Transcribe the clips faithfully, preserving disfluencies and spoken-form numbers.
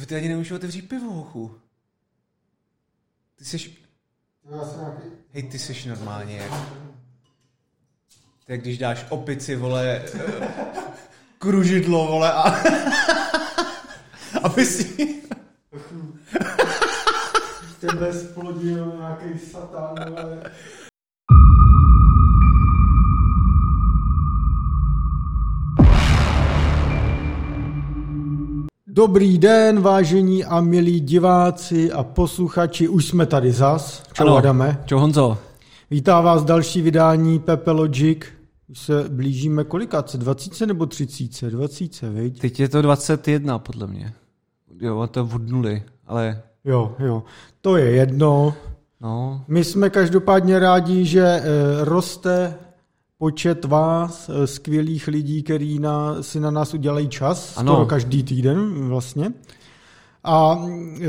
Ty, ty ani nemůžu otevřít pivo, hochu. Ty seš... Hej, ty seš normálně jak... To je, když dáš opici, vole, kružidlo, vole, a... Aby si... Tebe splodil nějaký satán, vole. Dobrý den, vážení a milí diváci a posluchači, už jsme tady zas. Čau, Adame. Čau, Honzo. Vítá vás další vydání Pepe Logic. Už se blížíme kolikace, dvacítce nebo třicítce? dvacítce, viď? Teď je to dvacet jedna, podle mě. Jo, a to od nuly, ale... Jo, jo, to je jedno. No. My jsme každopádně rádi, že roste počet vás, skvělých lidí, který na, si na nás udělají čas, ano. Skoro každý týden vlastně. A e,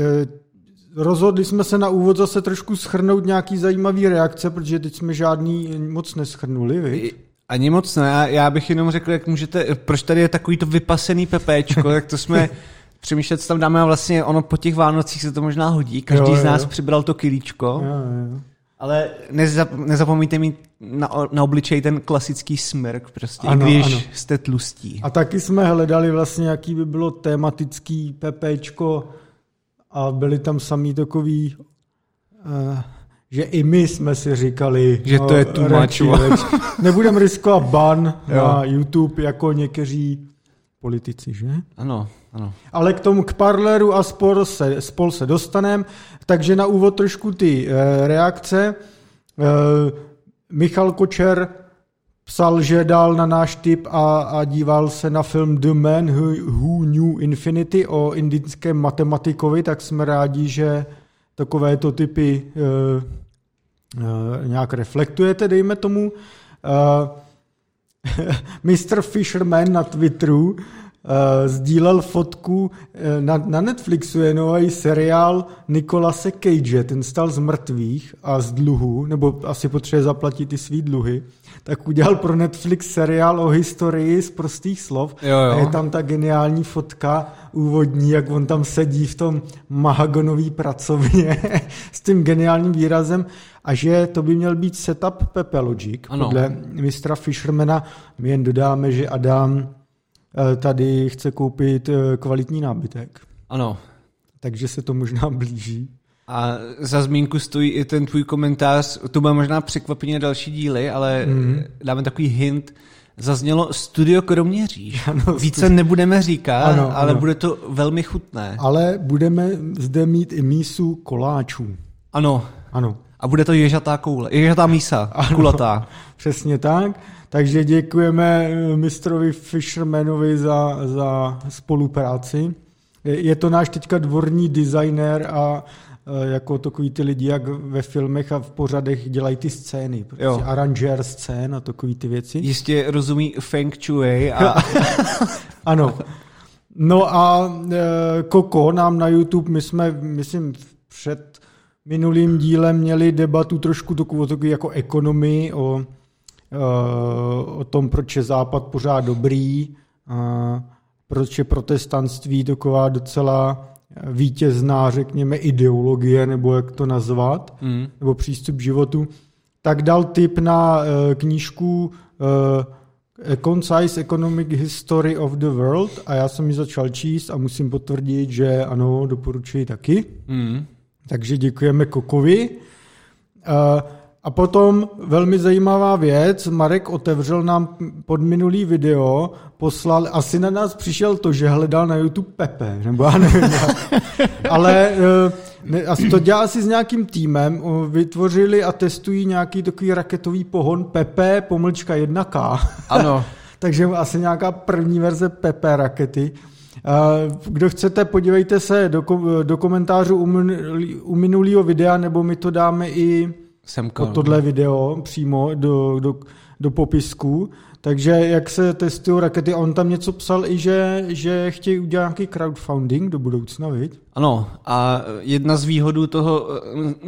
rozhodli jsme se na úvod zase trošku shrnout nějaký zajímavý reakce, protože teď jsme žádný moc neschrnuli, viď? Ani moc ne, já bych jenom řekl, jak můžete, proč tady je takový to vypasený pepéčko, jak to jsme... Přemýšlet, co tam dáme, a vlastně ono po těch Vánocích se to možná hodí. Každý jo, z nás jo. Přibral to kilíčko. Jo, jo. Ale nezap, nezapomeňte mít na, na obličej ten klasický smrk, prostě, ano, když ano. Jste tlustí. A taky jsme hledali vlastně, jaký by bylo tematický pepečko, a byli tam samý takový, uh, že i my jsme si říkali, že no, to je tu maču. Nebudem riskovat ban jo. na YouTube jako někteří politici, že? Ano, ano. Ale k tomu k Parleru a spol se, spol se dostaneme, takže na úvod trošku ty e, reakce. E, Michal Kočer psal, že dal na náš tip a, a díval se na film The Man Who, Who Knew Infinity o indickém matematikovi, tak jsme rádi, že takovéto typy e, e, nějak reflektujete, dejme tomu. E, mister Fisherman na Twitteru uh, sdílel fotku na, na Netflixu, je nový seriál Nicolase Cage, ten stal z mrtvých a z dluhů, nebo asi potřebuje zaplatit ty svý dluhy, tak udělal pro Netflix seriál o historii z prostých slov. Jo, jo. A je tam ta geniální fotka úvodní, jak on tam sedí v tom mahagonový pracovně s tím geniálním výrazem, a že to by měl být setup Pepe Logic, ano. Podle mistra Fishermana. My jen dodáme, že Adam tady chce koupit kvalitní nábytek. Ano. Takže se to možná blíží. A za zmínku stojí i ten tvůj komentář, to bude možná překvapení na další díly, ale mm-hmm. dáme takový hint, zaznělo Studio Kroměříž. Ano, více studi- nebudeme říkat, ano, ale ano. Bude to velmi chutné. Ale budeme zde mít i mísu koláčů. Ano. Ano. A bude to ježatá koule, ježatá mísa, ano, kulatá. Přesně tak. Takže děkujeme mistrovi Fishermanovi za, za spolupráci. Je to náš teďka dvorní designér a jako takový ty lidi, jak ve filmech a v pořadech dělají ty scény. Prostě aranžér scén a takový ty věci. Jistě rozumí feng shui. A... ano. No a Koko nám na YouTube, my jsme, myslím, před minulým dílem měli debatu trošku takovou, takovou jako ekonomii, o, o tom, proč je Západ pořád dobrý, proč je protestantství taková docela... vítězná, řekněme, ideologie, nebo jak to nazvat, mm. nebo přístup životu, tak dal tip na uh, knížku uh, A Concise Economic History of the World, a já jsem ji začal číst a musím potvrdit, že ano, doporučuji taky. Mm. Takže děkujeme Kokovi. Uh, a potom velmi zajímavá věc, Marek otevřel nám podminulý video, poslal, asi na nás přišel to, že hledal na YouTube Pepe, nebo já nevím, ale ne, to dělá asi s nějakým týmem, vytvořili a testují nějaký takový raketový pohon Pepe pomlčka jedna ká, ano. Takže asi nějaká první verze Pepe rakety. Kdo chcete, podívejte se do, do komentářů u, u minulého videa, nebo my to dáme i... Semka, tohle video přímo do, do, do popisku. Takže jak se testují rakety, on tam něco psal i, že, že chtějí udělat nějaký crowdfunding do budoucna, viď? Ano, a jedna z výhodů toho,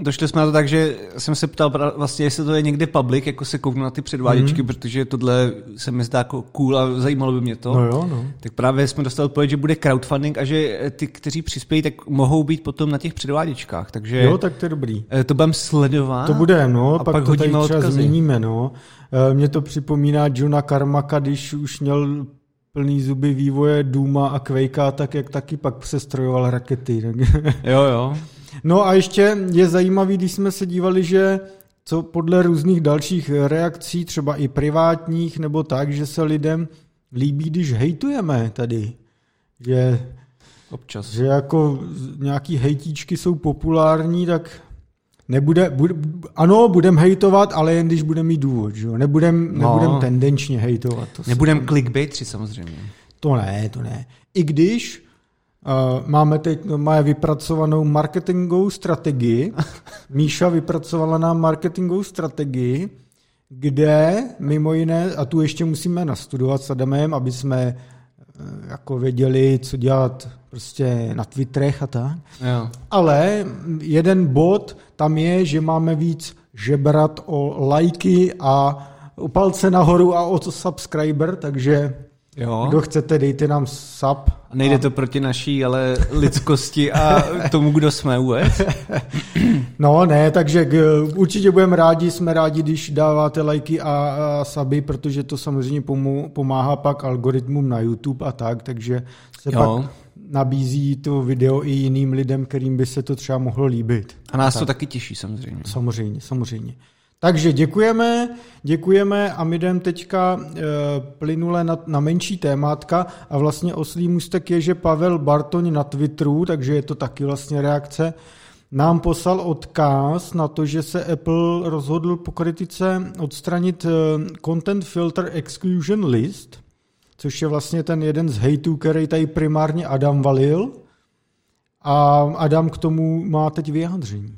došli jsme na to tak, že jsem se ptal vlastně, jestli to je někde public, jako se kouknu na ty předváděčky, mm-hmm. protože tohle se mi zdá jako cool a zajímalo by mě to. No jo, no. Tak právě jsme dostali odpověď, že bude crowdfunding a že ty, kteří přispějí, tak mohou být potom na těch předváděčkách. Takže jo, tak to je dobrý. To budeme sledovat. To bude, no, a pak, pak to tady třeba odkazy. Změníme, no. Mě to připomíná Johna Carmacka, když už měl plný zuby vývoje Dooma a Quakea, tak jak taky pak přestrojoval rakety. Jo, jo. No a ještě je zajímavý, když jsme se dívali, že co podle různých dalších reakcí, třeba i privátních, nebo tak, že se lidem líbí, když hejtujeme tady. Že, občas. Že jako nějaký hejtíčky jsou populární, tak... Nebude, bude, ano, budem hejtovat, ale jen když budem mít důvod, že jo? Nebudem, no. nebudem tendenčně hejtovat. To nebudem si... clickbaitři samozřejmě. To ne, to ne. I když uh, máme teď máme vypracovanou marketingovou strategii, Míša vypracovala nám marketingovou strategii, kde mimo jiné, a tu ještě musíme nastudovat s Adamem, aby jsme uh, jako věděli, co dělat prostě na Twitterech a tak. Jo. Ale jeden bod tam je, že máme víc žebrat o lajky a o palce nahoru a o subscriber, takže jo. Kdo chcete, dejte nám sub. A nejde a... to proti naší, ale lidskosti a tomu, kdo jsme vůbec. No ne, takže k, určitě budeme rádi, jsme rádi, když dáváte lajky a, a suby, protože to samozřejmě pomů, pomáhá pak algoritmům na YouTube a tak, takže se jo. pak... nabízí to video i jiným lidem, kterým by se to třeba mohlo líbit. A nás tak. to taky těší samozřejmě. Samozřejmě, samozřejmě. Takže děkujeme, děkujeme a my jdeme teďka e, plynule na, na menší témátka a vlastně oslý můstek je, že Pavel Bartoň na Twitteru, takže je to taky vlastně reakce, nám poslal odkaz na to, že se Apple rozhodl po kritice odstranit e, Content Filter Exclusion List, což je vlastně ten jeden z hejtů, který tady primárně Adam valil. A Adam k tomu má teď vyjádření.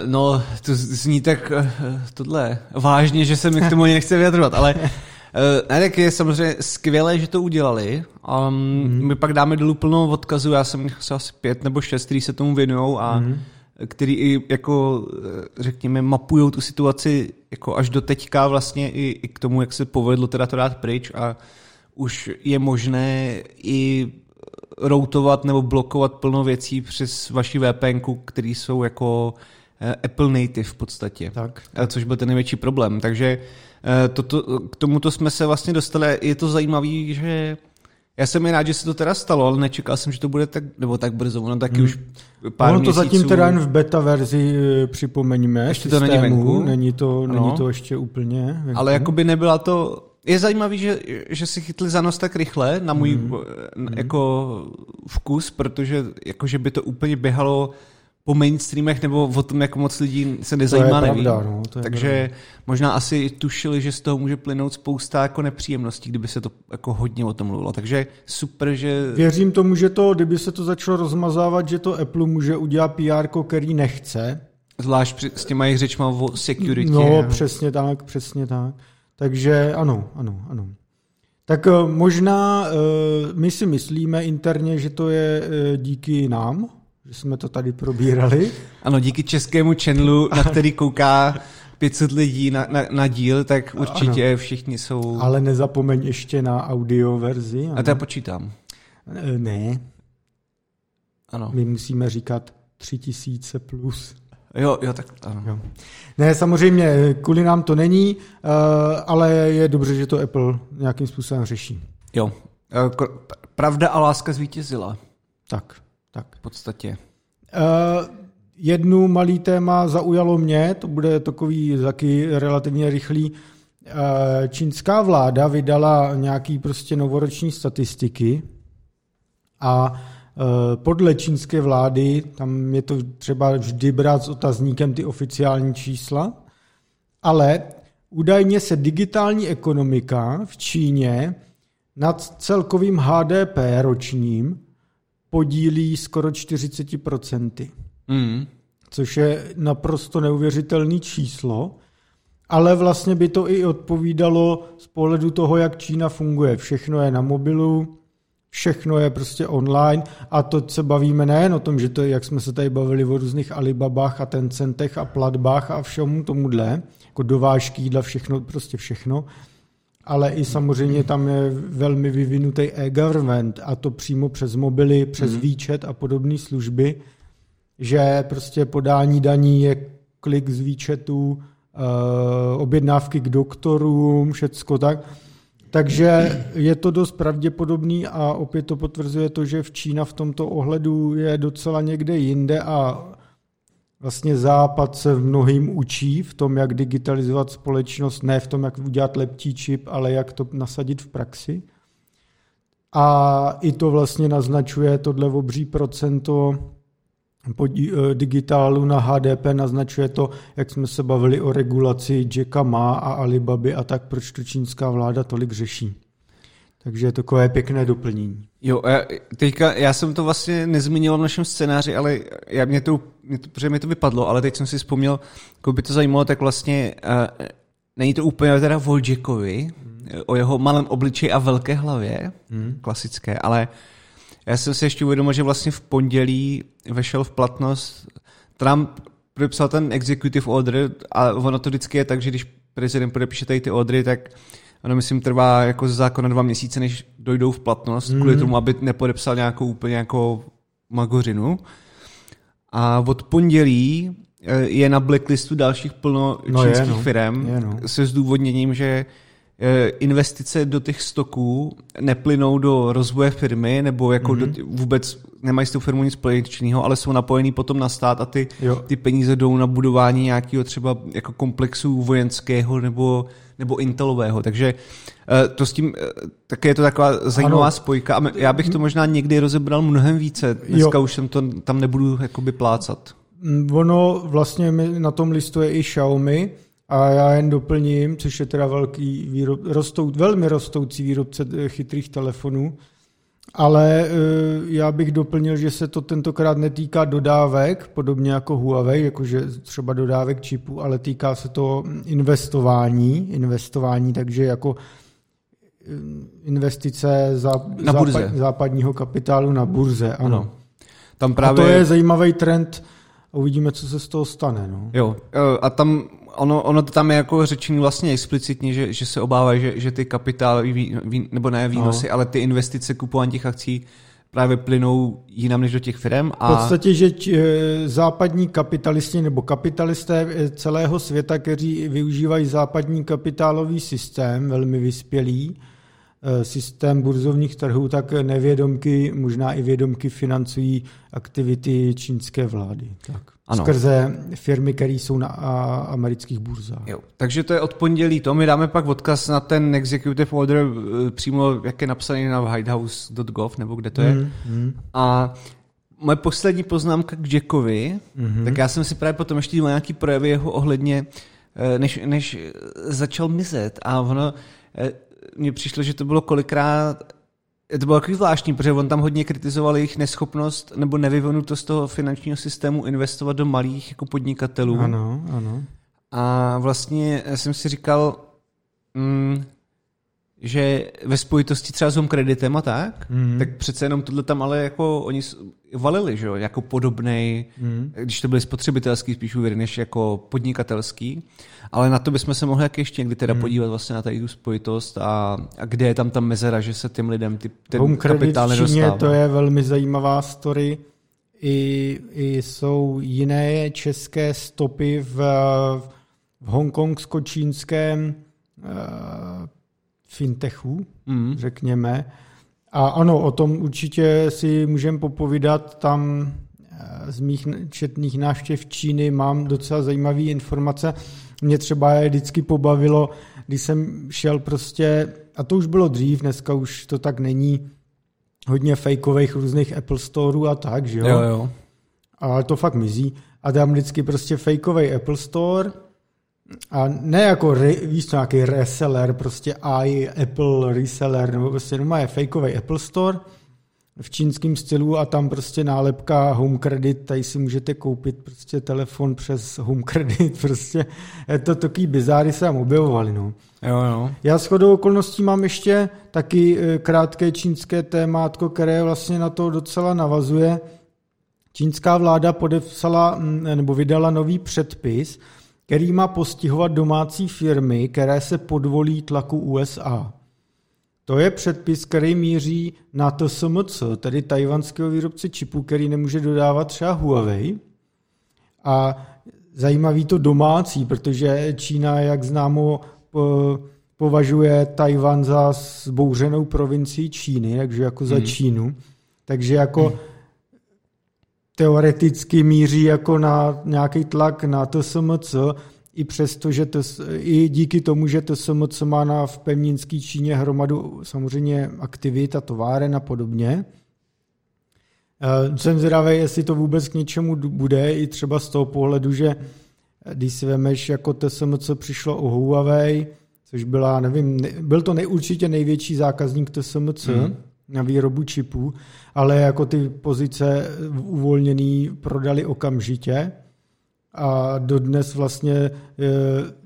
Uh, no, to zní tak uh, tohle vážně, že se mi k tomu ani nechce vyjadřovat, ale uh, ne, tak je samozřejmě skvělé, že to udělali. Um, mm-hmm. My pak dáme dolů plnou odkazu, já jsem nechal asi pět nebo šest, který se tomu věnujou a mm-hmm. který i jako, řekněme, mapují tu situaci jako až do teďka vlastně i, i k tomu, jak se povedlo teda to dát pryč a už je možné i routovat nebo blokovat plno věcí přes vaši V P N ku, který jsou jako Apple native v podstatě, tak. Což byl ten největší problém. Takže toto, k tomuto jsme se vlastně dostali. Je to zajímavé, že já jsem rád, že se to teda stalo, ale nečekal jsem, že to bude tak, nebo tak brzo, ono taky hmm. už pár ono to měsíců. Zatím teda jen v beta verzi připomeňme. Ještě systému. To není venku. Není to, není to ještě úplně venku. Ale jakoby nebyla to... Je zajímavý, že, že si chytli za nos tak rychle na můj hmm. jako vkus, protože jakože by to úplně běhalo po mainstreamech nebo o tom, jak moc lidí se nezajímá, neví. Pravda, no, takže pravda. Možná asi tušili, že z toho může plynout spousta jako nepříjemností, kdyby se to jako hodně o tom mluvilo. Takže super, že... Věřím tomu, že to, kdyby se to začalo rozmazávat, že to Apple může udělat P R ko, který nechce. Zvlášť s těma jejich řečma o security. No, přesně tak, přesně tak. Takže ano, ano, ano. Tak možná my si myslíme interně, že to je díky nám, že jsme to tady probírali. Ano, díky českému channelu, na který kouká pět set lidí na, na, na díl, tak určitě ano. Všichni jsou... Ale nezapomeň ještě na audio verzi. Ano. A to já počítám. Ne. Ano. My musíme říkat tři tisíce plus. Jo, jo, tak ano. Jo. Ne, samozřejmě, kvůli nám to není, ale je dobře, že to Apple nějakým způsobem řeší. Jo. Pravda a láska zvítězila. Tak. Tak. V podstatě. Uh, jednu malý téma zaujalo mě, to bude takový taky relativně rychlý. Uh, čínská vláda vydala nějaký prostě novoroční statistiky a uh, podle čínské vlády, tam je to třeba vždy brát s otazníkem ty oficiální čísla, ale údajně se digitální ekonomika v Číně nad celkovým H D P ročním podílí skoro čtyřicet procent, mm. což je naprosto neuvěřitelné číslo Ale vlastně by to i odpovídalo z pohledu toho, jak Čína funguje. Všechno je na mobilu, všechno je prostě online a to se bavíme nejen o tom, že to je, jak jsme se tady bavili o různých Alibabách a Tencentech a platbách a všemu tomuhle, jako dovážky, jídla, všechno, prostě všechno, ale i samozřejmě tam je velmi vyvinutý e-government a to přímo přes mobily, přes mm-hmm. výčet a podobné služby, že prostě podání daní je klik z výčetu, Uh, objednávky k doktorům, všecko tak. Takže je to dost pravděpodobný a opět to potvrzuje to, že v Čína v tomto ohledu je docela někde jinde a vlastně Západ se mnohým učí v tom, jak digitalizovat společnost, ne v tom, jak udělat lepší čip, ale jak to nasadit v praxi. A i to vlastně naznačuje tohle obří procento digitálu na H D P, naznačuje to, jak jsme se bavili o regulaci Jacka Ma a Alibaby a tak, proč to čínská vláda tolik řeší. Takže je takové pěkné doplnění. Jo, já, teďka, já jsem to vlastně nezmínil v našem scénáři, ale já, mě to, mě to, protože mi to vypadlo, ale teď jsem si vzpomněl, jako by to zajímalo, tak vlastně uh, není to úplně teda o Jackovi, hmm. o jeho malém obličeji a velké hlavě, hmm. klasické, ale já jsem si ještě uvědomil, že vlastně v pondělí vešel v platnost, Trump podepsal ten executive order a ono to vždycky je tak, že když prezident podepíše tady ty ordery, tak ono myslím trvá jako ze zákona dva měsíce, než dojdou v platnost, mm. kvůli tomu, aby nepodepsal nějakou úplně jako magořinu. A od pondělí je na blacklistu dalších plno čínských no no. firem no. se zdůvodněním, že investice do těch stoků neplynou do rozvoje firmy nebo jako mm-hmm. do, vůbec nemají s tou firmou nic společného, ale jsou napojený potom na stát a ty, ty peníze jdou na budování nějakého třeba jako komplexu vojenského nebo, nebo intelového. Takže to s tím také je to taková zajímavá ano. spojka a já bych to možná někdy rozebral mnohem více. Dneska jo. už jsem to tam nebudu jakoby plácat. Ono vlastně na tom listu je i Xiaomi, a já jen doplním, což je teda velký výrob, rostou, velmi rostoucí výrobce chytrých telefonů, ale e, já bych doplnil, že se to tentokrát netýká dodávek, podobně jako Huawei, jakože třeba dodávek čipů, ale týká se to investování, investování, takže jako investice záp, západ, západního kapitálu na burze. Ano. Ano. Tam právě... A to je zajímavý trend a uvidíme, co se z toho stane. No. Jo, a tam... Ono, ono tam je jako řečeno vlastně explicitně, že, že se obávají, že, že ty kapitálový, nebo ne výnosy, no. ale ty investice, kupování těch akcí právě plynou jinam než do těch firem. A... V podstatě, že západní kapitalisti nebo kapitalisté celého světa, kteří využívají západní kapitálový systém, velmi vyspělý systém burzovních trhů, tak nevědomky, možná i vědomky financují aktivity čínské vlády. Tak. Ano. Skrze firmy, které jsou na amerických burzách. Jo. Takže to je od pondělí. To my dáme pak odkaz na ten executive order přímo, jak je napsaný na whitehouse tečka gov, nebo kde to je. Mm, mm. A moje poslední poznámka k Jackovi, mm-hmm. tak já jsem si právě potom ještě dělal nějaký projevy jeho ohledně, než, než začal mizet. A ono, mně přišlo, že to bylo kolikrát... To bylo takový zvláštní, protože on tam hodně kritizoval jejich neschopnost nebo nevyvinutost toho finančního systému investovat do malých jako podnikatelů. Ano, ano. A vlastně jsem si říkal, mm, že ve spojitosti třeba s home kreditem a tak, mm. tak přece jenom tohle tam ale jako oni valili, že jo, jako podobnej, mm. když to byly spotřebitelský spíš úvěry, než jako podnikatelský, ale na to bychom se mohli jak ještě někdy teda mm. podívat vlastně na tady tu spojitost a, a kde je tam ta mezera, že se těm lidem ty, ten home kapitál nedostává. Home to je velmi zajímavá story. I, i jsou jiné české stopy v, v hongkongsko-čínském uh, fintechu, mm. řekněme. A ano, o tom určitě si můžeme popovídat. Tam z mých četných návštěv Číny mám docela zajímavé informace. Mě třeba je vždycky pobavilo, když jsem šel prostě, a to už bylo dřív, dneska už to tak není, hodně fejkových různých Apple Storeů a tak, že jo? Jo, jo. A to fakt mizí. A tam vždycky prostě fejkovej Apple Store, a ne jako, víš, nějaký reseller, prostě i Apple reseller, nebo prostě doma je fakeový Apple Store, v čínském stylu a tam prostě nálepka Home Credit, tady si můžete koupit prostě telefon přes Home Credit, prostě je to takový bizáry se tam objevovaly. No. Jo, jo. Já shodou okolností mám ještě taky krátké čínské témátko, které vlastně na to docela navazuje. Čínská vláda podepsala nebo vydala nový předpis, který má postihovat domácí firmy, které se podvolí tlaku U S A. To je předpis, který míří na T S M C, tedy tajvanského výrobce čipů, který nemůže dodávat třeba Huawei. A zajímavý to domácí, protože Čína, jak známo, považuje Tajvan za zbouřenou provincii Číny, takže jako za hmm. Čínu. Takže jako hmm. teoreticky míří jako na nějaký tlak na T S M C, i přesto, že to, i díky tomu, že T S M C má na v pevninské Číně hromadu samozřejmě aktivit a továren a podobně. Jsem zvědavý, jestli to vůbec k něčemu bude, i třeba z toho pohledu, že když si vemeš, jako T S M C přišlo o Huawei, což byla, nevím, byl to určitě největší zákazník T S M C mm. na výrobu čipů, ale jako ty pozice uvolněný prodali okamžitě. A dodnes vlastně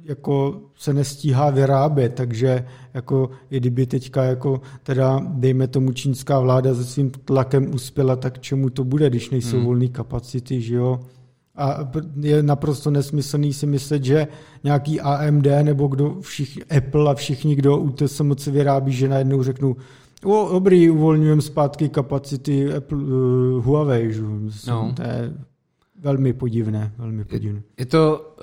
jako se nestíhá vyrábět, takže jako i kdyby teďka jako teda dejme tomu čínská vláda se svým tlakem uspěla, tak čemu to bude, když nejsou hmm. volné kapacity, že jo? A je naprosto nesmyslný si myslet, že nějaký A M D nebo kdo všichni, Apple a všichni, kdo u T S M C vyrábí, že najednou řeknou o, dobrý, uvolňujeme zpátky kapacity Apple, uh, Huawei, že no. To je velmi podivné, velmi podivné. Je to,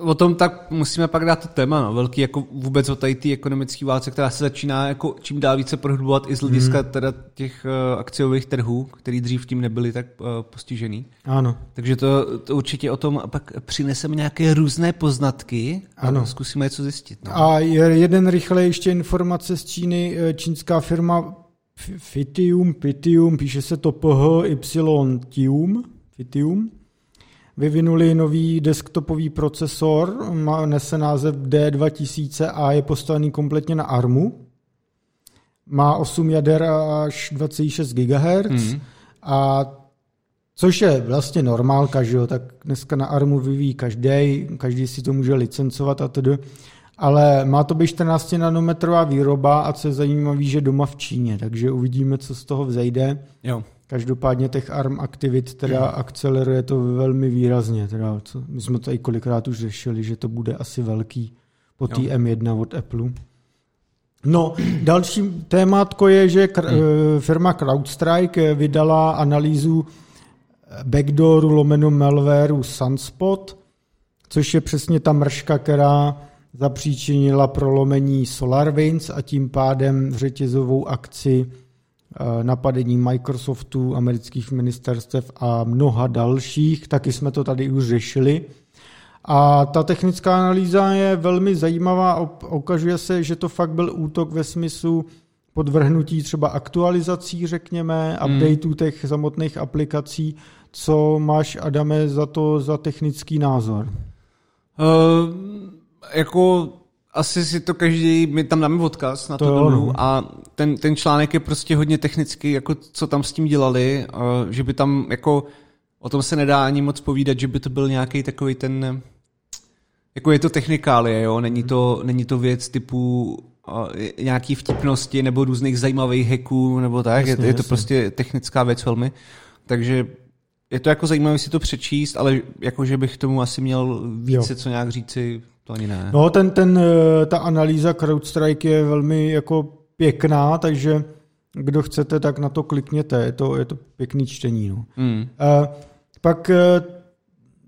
o tom tak musíme pak dát to téma, no, velký, jako vůbec o tady ty ekonomické válce, která se začíná jako čím dál více prohlubovat i z hlediska mm. teda těch uh, akciových trhů, který dřív tím nebyly tak uh, postižený. Ano. Takže to, to určitě o tom pak přineseme nějaké různé poznatky a ano. zkusíme něco zjistit. No. A jeden rychle ještě informace z Číny, čínská firma Phytium, Phytium, píše se to P H Y Tium, Phytium, vyvinuli nový desktopový procesor, má, nese název D dva tisíce a je postavený kompletně na ARMu. Má osm jader až dvacet šest gigahertzů, mm. a což je vlastně normálka, že jo? Tak dneska na ARMu vyvíjí každý, každý si to může licencovat a tedy. Ale má to být čtrnáctinaanometrová výroba a co je zajímavé, že doma v Číně, takže uvidíme, co z toho vzejde. Jo. Každopádně těch A R M aktivit teda akceleruje to velmi výrazně. Teda, co? My jsme to i kolikrát už řešili, že to bude asi velký po té M jedna od Apple. No, další témátko je, že kr- firma CrowdStrike vydala analýzu backdooru lomeno malwareu Sunspot, což je přesně ta mrška, která zapříčinila prolomení SolarWinds a tím pádem řetězovou akci napadení Microsoftu, amerických ministerstev a mnoha dalších, taky jsme to tady už řešili. A ta technická analýza je velmi zajímavá, ukazuje se, že to fakt byl útok ve smyslu podvrhnutí třeba aktualizací, řekněme, hmm. updateů těch samotných aplikací. Co máš, Adame, za to za technický názor? Uh, jako... Asi si to každý, my tam dáme odkaz na to, to dolů a ten, ten článek je prostě hodně technický, jako co tam s tím dělali, že by tam jako, o tom se nedá ani moc povídat, že by to byl nějaký takový ten, jako je to technikálie, jo, není to, není to věc typu nějaký vtipnosti nebo různých zajímavých hacků nebo tak, jasně, je, je to jasně. prostě technická věc velmi, takže je to jako zajímavé si to přečíst, ale jako, že bych tomu asi měl více jo. co nějak říci, to ani ne. No, ten, ten, ta analýza CrowdStrike je velmi jako pěkná, takže kdo chcete, tak na to klikněte. Je to, je to pěkný čtení. No. Mm. Eh, pak eh,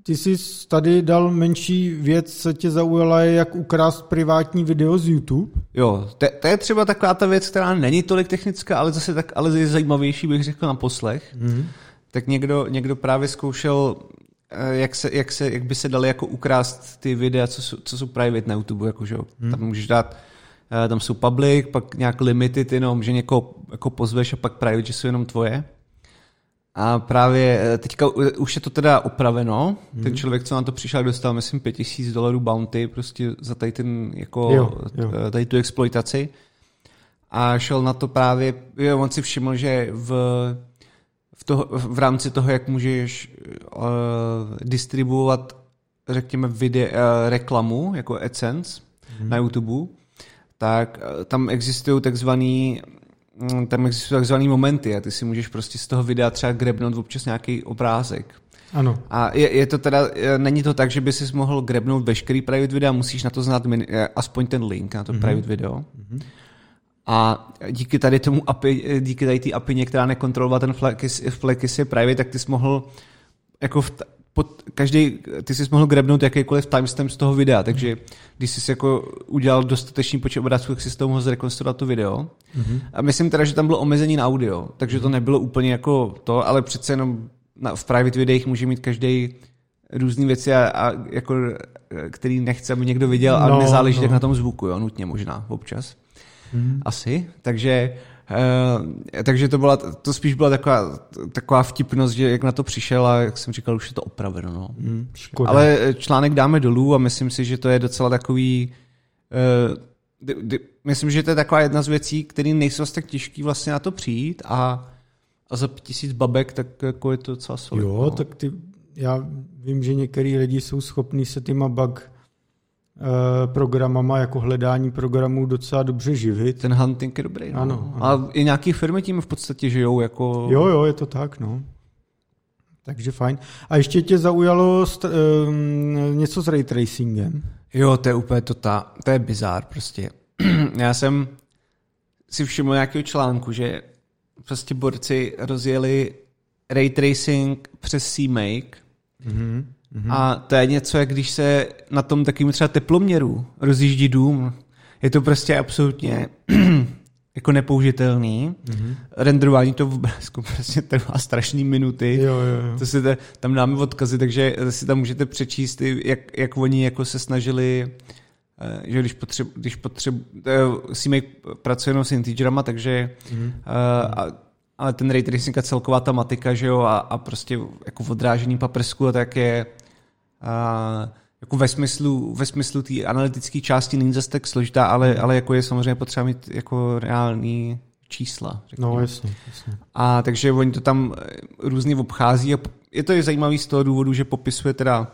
ty jsi tady dal menší věc, co tě zaujala, je jak ukrást privátní video z YouTube. Jo, to, to je třeba taková ta věc, která není tolik technická, ale zase tak, ale je zajímavější, bych řekl, na poslech. Mm. Tak někdo, někdo právě zkoušel, jak, se, jak, se, jak by se daly jako ukrást ty videa, co jsou, co jsou private na YouTube. Jako, že hmm. Tam můžeš dát, tam jsou public, pak nějak limited jenom, že někoho jako pozveš a pak private, že jsou jenom tvoje. A právě teďka už je to teda opraveno. Hmm. Ten člověk, co na to přišel, dostal, myslím, pět tisíc dolarů bounty prostě za tady, ten, jako, jo, jo. tady tu exploitaci. a šel na to právě, jo, on si všiml, že v, v, toho, v rámci toho, jak můžeš uh, distribuovat, řekněme, video, uh, reklamu, jako AdSense hmm. na YouTube, tak uh, tam existují takzvaný tam existují takzvaný momenty a ty si můžeš prostě z toho videa třeba grabnout občas nějaký obrázek. Ano. A je, je to teda, není to tak, že by si mohl grabnout veškerý private video, musíš na to znát min, aspoň ten link na to mm-hmm. private video. Mm-hmm. A díky tady tomu A P I, díky tady té A P I, která nekontrolovala ten flag je private, tak ty jsi mohl jako v, pod, každý, ty jsi mohl grabnout jakýkoliv timestamp z toho videa, takže když jsi jako udělal dostatečný počet obrázků, tak jsi z toho mohl zrekonstruovat to video. Mm-hmm. A myslím teda, že tam bylo omezení na audio, takže to nebylo úplně jako to, ale přece jenom na, v private videích může mít každý různý věci, a, a jako, který nechce, aby někdo viděl a no, nezáleží no. tak na tom zvuku, jo, nutně možná občas. Hmm. Asi. Takže, e, takže to, byla, to spíš byla taková, taková vtipnost, že jak na to přišel a jak jsem říkal, už je to opraveno. No. Hmm, ale článek dáme dolů a myslím si, že to je docela takový... E, d, d, myslím, že to je taková jedna z věcí, které nejsou tak těžký vlastně na to přijít a a za tisíc babek, tak jako je to docela solid. Jo, no. tak ty, já vím, že některý lidi jsou schopní se týma bug eh, programama, jako hledání programů docela dobře živit. Ten hunting je dobrý, no. Ano, ano. A i nějaký firmy tím v podstatě žijou, jako... Jo, jo, je to tak, no. Takže fajn. A ještě tě zaujalo st- eh, něco s raytracingem? Jo, to je úplně to ta, to je bizár prostě. Já jsem si všiml nějakého článku, že prostě borci rozjeli raytracing přes C-Make mm-hmm. a to je něco, jak když se na tom takovým třeba teploměru rozjíždí dům. Je to prostě absolutně jako nepoužitelný. Mm-hmm. Renderování to v obrázku prostě trvá strašný minuty. Jo, jo, jo. To si te, tam dáme odkazy, takže si tam můžete přečíst, jak, jak oni jako se snažili, že když potřeb, když potřeb, C-Make pracuje jenom s integerama, takže mm. a, ale ten raytracing a celková ta matika, že jo, a, a prostě jako odrážení paprsku, tak je a, jako ve smyslu, ve smyslu té analytické části není zase tak složitá, ale, ale jako je samozřejmě potřeba mít jako reální čísla. Řekněme. No jasně, jasně. A takže oni to tam různě obchází a je to i zajímavý z toho důvodu, že popisuje teda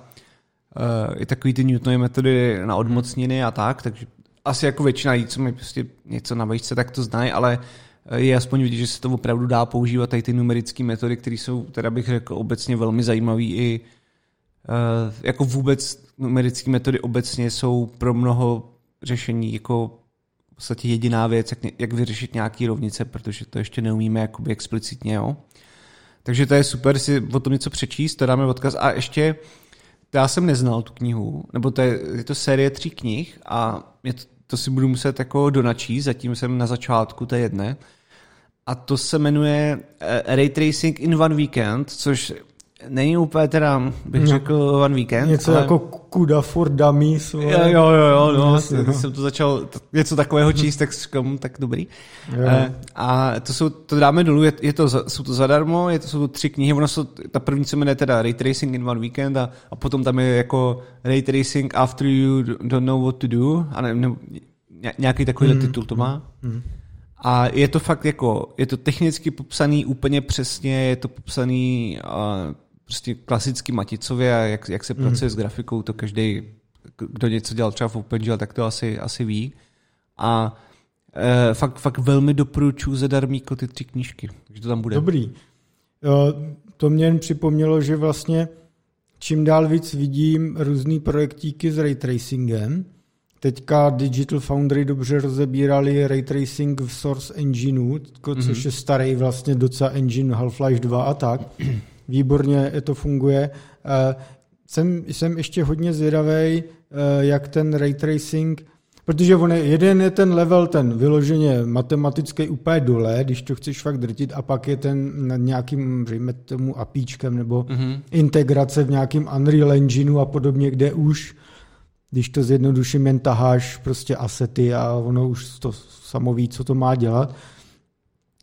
Uh, i takový ty Newtonovy metody na odmocniny a tak, takže asi jako většina lidí, co mají prostě něco na vejšce, tak to znají, ale je aspoň vidět, že se to opravdu dá používat tady ty numerické metody, které jsou, teda bych řekl, obecně velmi zajímavé i uh, jako vůbec numerické metody obecně jsou pro mnoho řešení jako v podstatě jediná věc, jak, jak vyřešit nějaký rovnice, protože to ještě neumíme jakoby explicitně, jo. Takže to je super si o tom něco přečíst, to dáme odkaz a ještě já jsem neznal tu knihu, nebo to je, je to série tří knih a to, to si budu muset jako donačíst, zatím jsem na začátku té jedné. A to se jmenuje Raytracing in One Weekend, což není úplně teda, bych řekl, One Weekend. Něco ale... jako Kuda for Dummies. Jo, jo, jo, no, jasně, no. Jsem to začal něco takového číst, tak říkám, tak dobrý. Jo. A to, jsou, to dáme dolů, je, je to, jsou to zadarmo, je to, jsou to tři knihy, ono jsou, ta první se jmenuje teda Raytracing in One Weekend a, a potom tam je jako Raytracing After You Don't Know What To Do, a ne, ne, nějaký takovýhle mm, titul to má. Mm. A je to fakt jako, je to technicky popsaný úplně přesně, je to popsaný... A, prostě klasicky maticově a jak, jak se mm. pracuje s grafikou, to každý, kdo něco dělal třeba v OpenGL, tak to asi, asi ví. A e, fakt, fakt velmi doporučuji zadarmíko ty tři knížky, že to tam bude. Dobrý. To mě jen připomnělo, že vlastně čím dál víc vidím různý projektíky s raytracingem. Teďka Digital Foundry dobře rozebírali raytracing v Source Engineu, což mm. je starý vlastně docela engine Half-Life dva a tak. Výborně to funguje. Jsem, jsem ještě hodně zvědavej, jak ten raytracing, protože on je, jeden je ten level, ten vyloženě matematický úplně dole, když to chceš fakt drtit, a pak je ten nad nějakým, řekněme tomu apíčkem, nebo mm-hmm. integrace v nějakém Unreal Engineu a podobně, kde už, když to zjednoduším, jen taháš prostě asety a ono už to samo ví, co to má dělat.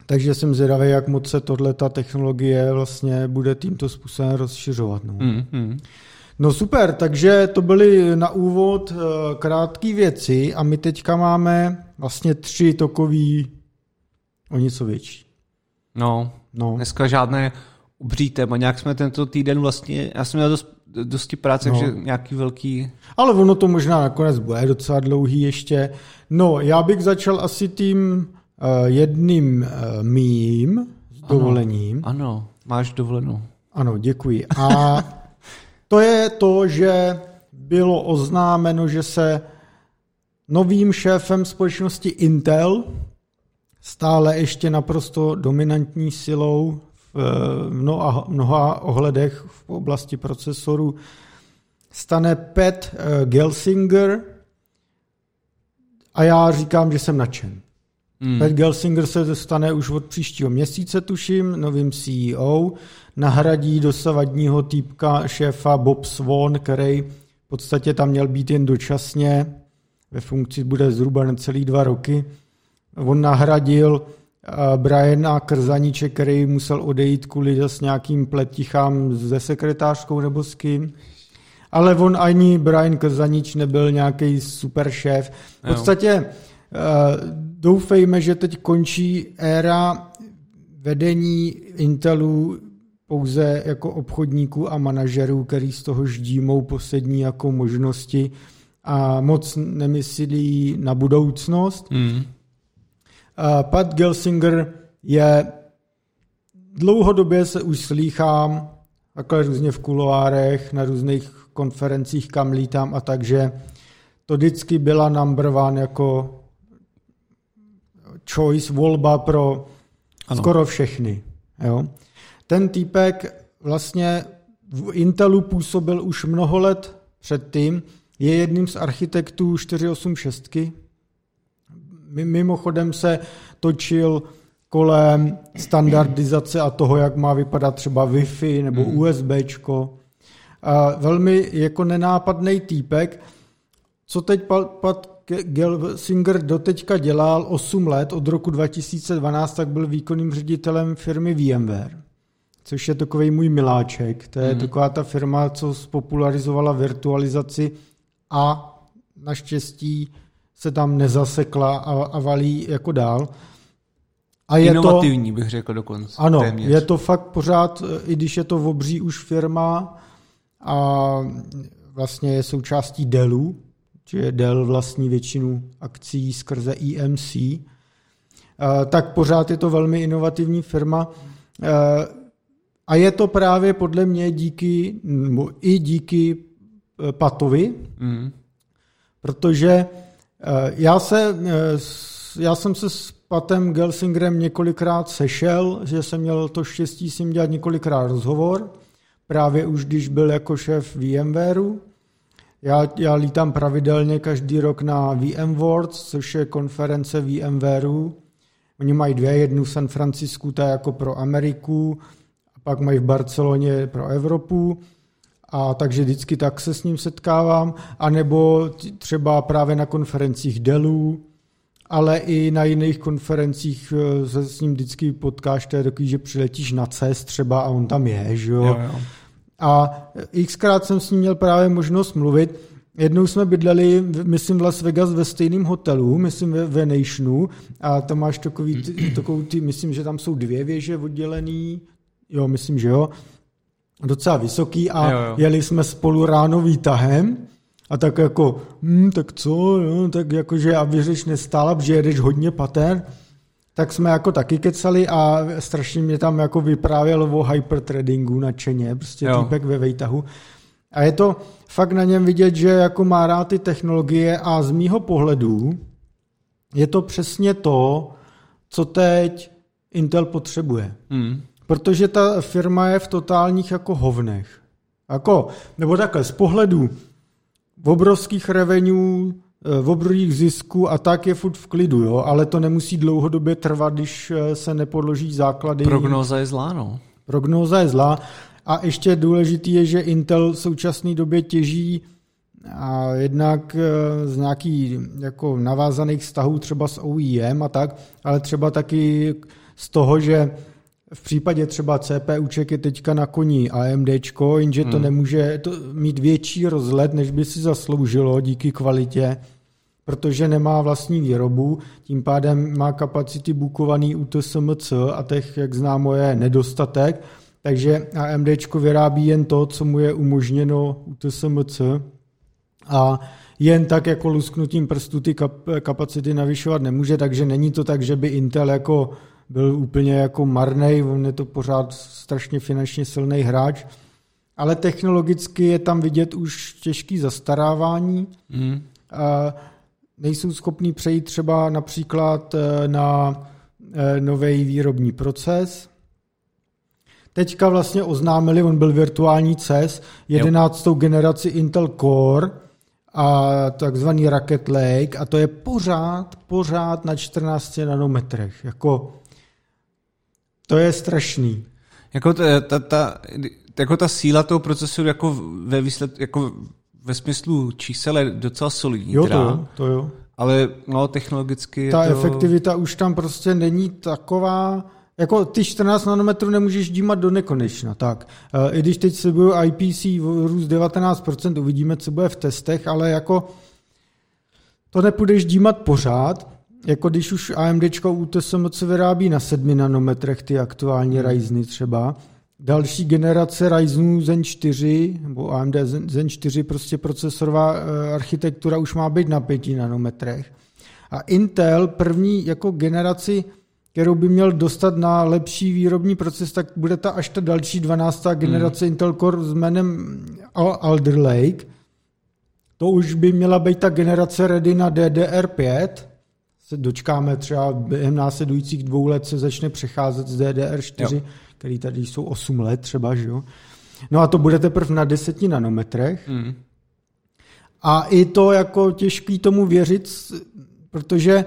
Takže jsem zvědavý, jak moc se tohle ta technologie vlastně bude tímto způsobem rozšiřovat. No. Mm, mm. No super, takže to byly na úvod krátké věci a my teďka máme vlastně tři takové O něco větší. No, no. Dneska žádné obří téma. Nějak jsme tento týden vlastně, já jsem měl dost, dosti práce, no. Takže nějaký velký... Ale ono to možná nakonec bude docela dlouhý ještě. No, já bych začal asi tím uh, jedným uh, mým s dovolením. Ano, ano, máš dovolenou. Ano, děkuji. A to je to, že bylo oznámeno, že se novým šéfem společnosti Intel, stále ještě naprosto dominantní silou v mnoha, mnoha ohledech v oblasti procesorů, stane Pat Gelsinger a já říkám, že jsem nadšen. Hmm. Pat Gelsinger se stane už od příštího měsíce, tuším, novým C E O, nahradí dosavadního týpka šéfa Bob Swan, který v podstatě tam měl být jen dočasně, ve funkci bude zhruba necelý dva roky. On nahradil Briana Krzaníče, který musel odejít kvůli s nějakým pletichám se sekretářkou nebo s kým. Ale on ani Brian Krzaníč nebyl nějaký super šéf. V podstatě doufejme, že teď končí éra vedení Intelu pouze jako obchodníků a manažerů, který z toho ždímou poslední jako možnosti a moc nemyslí na budoucnost. Mm. Pat Gelsinger je dlouhodobě se už slýchám takhle různě v kuloárech, na různých konferencích, kam lítám a takže to vždycky byla number one jako choice, volba pro ano. skoro všechny. Jo? Ten týpek vlastně v Intelu působil už mnoho let předtím, je jedním z architektů čtyři osm šest. Mimochodem se točil kolem standardizace a toho, jak má vypadat třeba Wi-Fi nebo USBčko. Velmi jako nenápadný týpek. Co teď Pat Gelsinger doteďka dělal osm let, od roku dva tisíce dvanáct, tak byl výkonným ředitelem firmy VMware, což je takový můj miláček. To je hmm. taková ta firma, co spopularizovala virtualizaci a naštěstí se tam nezasekla a, a valí jako dál. A je inovativní, to, bych řekl dokonce. Ano, téměř. Je to fakt pořád, i když je to obří už firma a vlastně je součástí Dellu, čiže Dell vlastní většinu akcí skrze E M C, tak pořád je to velmi inovativní firma. A je to právě podle mě díky, i díky Patovi, mm. protože já, se, já jsem se s Patem Gelsingerem několikrát sešel, že jsem měl to štěstí s ním dělat několikrát rozhovor, právě už když byl jako šéf VMwareu. Já, já lítám pravidelně každý rok na VMworlds, což je konference VMwareu. Oni mají dvě, jednu v San Francisku, ta jako pro Ameriku, a pak mají v Barceloně pro Evropu. A takže vždycky tak se s ním setkávám, anebo třeba právě na konferencích Dellu, ale i na jiných konferencích se s ním vždycky potkáš, to je takový, že přiletíš na C E S třeba a on tam je, že jo. jo, jo. A xkrát jsem s ním měl právě možnost mluvit. Jednou jsme bydleli, myslím, v Las Vegas ve stejném hotelu, myslím ve, ve Nationu, a tam máš takový, takovou ty, myslím, že tam jsou dvě věže oddělený, jo, myslím, že jo. Docela vysoký a jo, jo. jeli jsme spolu ráno výtahem a tak jako, hm, tak co, jo, tak jakože, aby řeč nestála, protože jedeš hodně pater, tak jsme jako taky kecali a strašně mě tam jako vyprávěl o hyperthreadingu nadšeně, prostě jo. týpek ve výtahu. A je to fakt na něm vidět, že jako má rád ty technologie a z mýho pohledu je to přesně to, co teď Intel potřebuje. Hmm. Protože ta firma je v totálních jako hovnech. Jako, nebo takhle, z pohledu obrovských revenue, obrovských zisků a tak je furt v klidu, jo? Ale to nemusí dlouhodobě trvat, když se nepodloží základy. Prognóza je zlá, no. Prognóza je zlá. A ještě důležitý je, že Intel v současné době těží a jednak z nějakých jako navázaných vztahů třeba s O E M a tak, ale třeba taky z toho, že v případě třeba CPUček je teďka na koni AMDčko, jenže to hmm. nemůže to mít větší rozlet, než by si zasloužilo díky kvalitě, protože nemá vlastní výrobu, tím pádem má kapacity bookovaný u T S M C a těch, jak známo, je nedostatek, takže A M D vyrábí jen to, co mu je umožněno u T S M C a jen tak jako lusknutím prstů ty kapacity navyšovat nemůže, takže není to tak, že by Intel jako byl úplně jako marnej, on je to pořád strašně finančně silný hráč, ale technologicky je tam vidět už těžký zastarávání. Mm. A nejsou schopní přejít třeba například na nový výrobní proces. Teďka vlastně oznámili, on byl virtuální C E S, jedenáctou jo. generaci Intel Core a takzvaný Rocket Lake a to je pořád, pořád na čtrnácti nanometrech. Jako, to je strašný. Jako ta, ta, ta, jako ta síla toho procesu jako ve výsledku, jako ve smyslu čísel je docela solidní. Jo, teda, to jo, to jo. Ale no, technologicky ta je to... efektivita už tam prostě není taková... Jako ty čtrnáct nanometrů nemůžeš dímat do nekonečna, tak. I když teď se budou I P C růst devatenáct procent, uvidíme, co bude v testech, ale jako to nepůjdeš dímat pořád, jako když už AMDčko u T S M C vyrábí na sedmi nanometrech ty aktuální Ryzeny třeba. Další generace Ryzenů Zen čtyři, nebo A M D Zen čtyři, prostě procesorová architektura už má být na pěti nanometrech. A Intel první jako generaci, kterou by měl dostat na lepší výrobní proces, tak bude ta až ta další dvanáctá generace mm. Intel Core s jménem Alder Lake. To už by měla být ta generace ready na D D R pět. Se dočkáme třeba během následujících dvou let se začne přecházet z D D R čtyři, jo. který tady jsou osm let třeba, že jo. No a to bude teprve na deseti nanometrech. Mm. A i to jako těžký tomu věřit, protože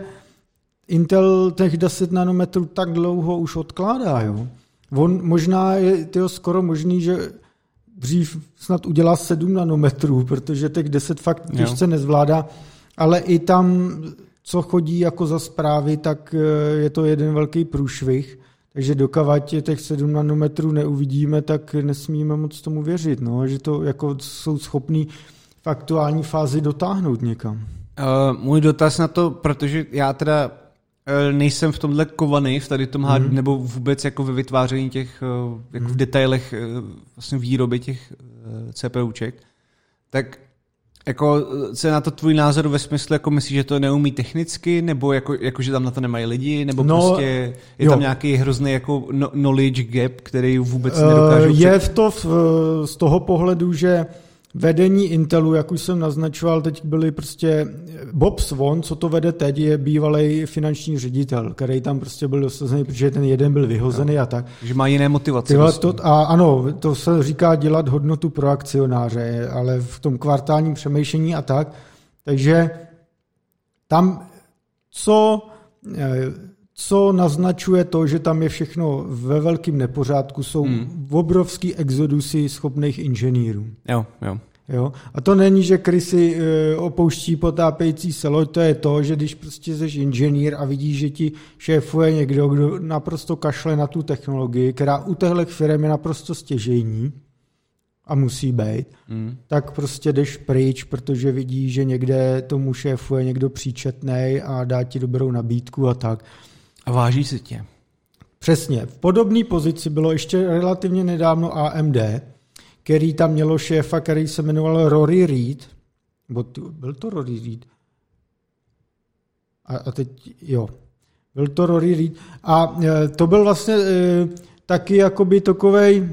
Intel těch deset nanometrů tak dlouho už odkládá, jo. On možná je tyjo, skoro možný, že dřív snad udělá sedm nanometrů, protože těch deset fakt těžce nezvládá, ale i tam, co chodí jako za zprávy, tak je to jeden velký průšvih, takže dokavať těch sedm nanometrů neuvidíme, tak nesmíme moc tomu věřit, no, že to jako jsou schopní v aktuální fázi dotáhnout někam. Uh, můj dotaz na to, protože já teda nejsem v tomhle kovaný, v tady tom hard, mm. nebo vůbec jako ve vytváření těch, jako mm. v detailech vlastně výroby těch CPUček, tak jako co je na to tvůj názor ve smyslu, jako myslíš, že to neumí technicky, nebo jako, jako že tam na to nemají lidi, nebo no, prostě je jo. tam nějaký hrozný jako knowledge gap, který vůbec uh, nedokážou... Je v to v, z toho pohledu, že vedení Intelu, jak už jsem naznačoval, teď byli prostě... Bob Swan, co to vede teď, je bývalý finanční ředitel, který tam prostě byl dosazený, protože ten jeden byl vyhozený no. a tak. Že má jiné motivace. To, a ano, to se říká dělat hodnotu pro akcionáře, ale v tom kvartálním přemýšlení a tak. Takže tam, co, co naznačuje to, že tam je všechno ve velkém nepořádku, jsou hmm. obrovský exodusy schopných inženýrů. Jo, jo. Jo? A to není, že krysy opouští potápějící se loď, to je to, že když prostě jsi inženýr a vidíš, že ti šéfuje někdo, kdo naprosto kašle na tu technologii, která u těchto firm je naprosto stěžejní a musí být, mm. tak prostě jdeš pryč, protože vidíš, že někde tomu šéfuje někdo příčetnej a dá ti dobrou nabídku a tak. A váží si tě. Přesně. V podobné pozici bylo ještě relativně nedávno A M D, který tam mělo šéfa, který se jmenoval Rory Reed. Byl to Rory Reed? A, a teď, jo. Byl to Rory Reed. A e, to byl vlastně e, taky jakoby takovej,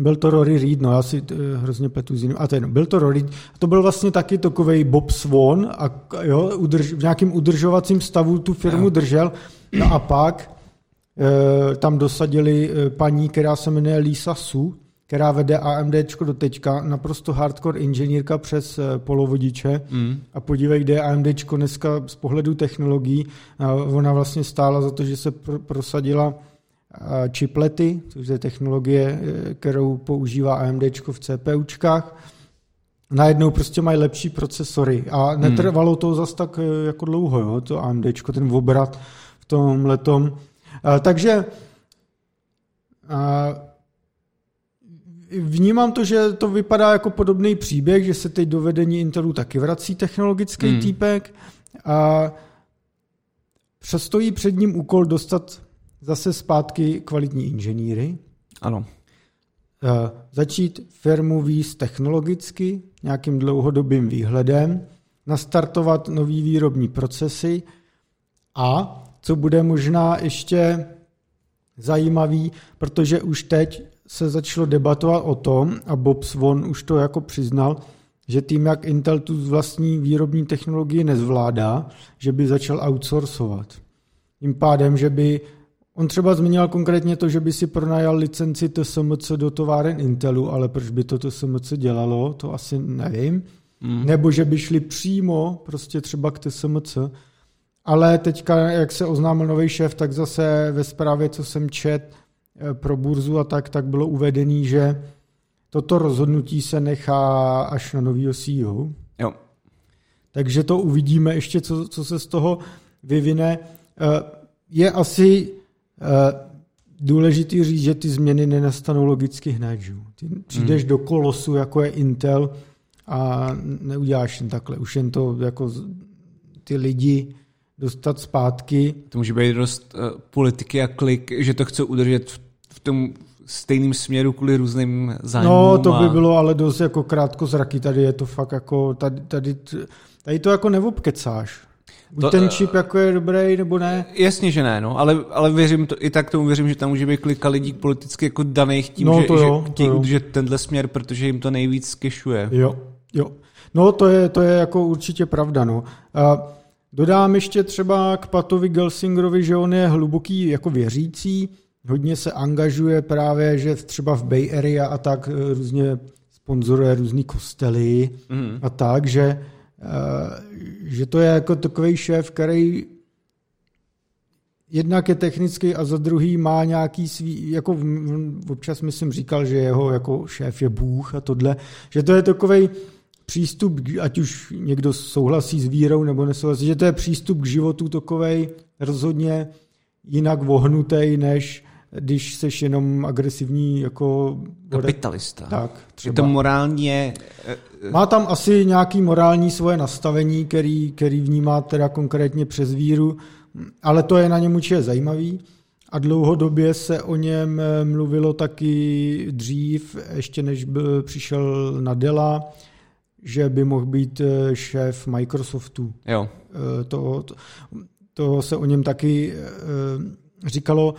byl to Rory Reed, no já si e, hrozně pletu s jiným, a to jenom, byl to Rory Reed. A to byl vlastně taky takovej Bob Swan a jo, udrž, v nějakým udržovacím stavu tu firmu no. držel. No a pak e, tam dosadili paní, která se jmenuje Lisa Su, která vede AMDčko do teďka, naprosto hardcore inženýrka přes polovodiče mm. a podívej, kde je AMDčko dneska z pohledu technologií. Ona vlastně stála za to, že se pr- prosadila čiplety, což je technologie, kterou používá AMDčko v CPUčkách. Najednou prostě mají lepší procesory a netrvalo mm. to zas tak jako dlouho, jo, to AMDčko, ten obrat v tomhletom. Takže a vnímám to, že to vypadá jako podobný příběh, že se teď do vedení Intelu taky vrací technologický mm. týpek A přestojí před ním úkol dostat zase zpátky kvalitní inženýry. Ano. A začít firmu vést technologicky, nějakým dlouhodobým výhledem, nastartovat nový výrobní procesy a, co bude možná ještě zajímavý, protože už teď se začalo debatovat o tom, a Bob Swan už to jako přiznal, že tím, jak Intel tu vlastní výrobní technologii nezvládá, že by začal outsourcovat. Tím pádem, že by, on třeba zmiňoval konkrétně to, že by si pronajal licenci T S M C do továren Intelu, ale proč by to T S M C dělalo, to asi nevím. Mm. Nebo že by šli přímo prostě třeba k T S M C. Ale teďka, jak se oznámil nový šéf, tak zase ve zprávě, co jsem čet pro burzu a tak, tak bylo uvedený, že toto rozhodnutí se nechá až na novýho C E O. Jo. Takže to uvidíme ještě, co, co se z toho vyvine. Je asi důležitý říct, že ty změny nenastanou logicky hned. Ty přijdeš hmm. do kolosu, jako je Intel, a neuděláš jen takhle. Už jen to jako ty lidi dostat zpátky. To může být dost uh, politiky a klik, že to chce udržet v, v tom stejným směru kvůli různým zájmům. No, to by a... bylo ale dost jako krátkozraky. Tady je to fakt jako, tady, tady, tady to jako neobkecáš. Buď to, ten čip jako je dobrý, nebo ne? Jasně, že ne, no, ale, ale věřím to, i tak tomu věřím, že tam může být klika lidí politicky jako daných tím, no, že, jo, že chtějí udržet tenhle směr, protože jim to nejvíc kešuje. Jo, jo. No, to je, to je jako určitě pravda, no. Uh, Dodám ještě třeba k Patovi Gelsingerovi, že on je hluboký jako věřící, hodně se angažuje právě, že třeba v Bay Area a tak různě sponzoruje různý kostely mm. a tak, že, že to je jako takový šéf, který jednak je technický a za druhý má nějaký svý, jako občas myslím říkal, že jeho jako šéf je Bůh a tohle, že to je takovej přístup, ať už někdo souhlasí s vírou nebo nesouhlasí, že to je přístup k životu takovej rozhodně jinak vohnutej, než když seš jenom agresivní jako... Kapitalista. Tak, třeba. Je to morálně... Má tam asi nějaký morální svoje nastavení, který, který vnímá teda konkrétně přes víru, ale to je na něm určitě zajímavý. A dlouhodobě se o něm mluvilo taky dřív, ještě než byl, přišel Nadella, že by mohl být šéf Microsoftu. Jo. To, to, to se o něm taky říkalo.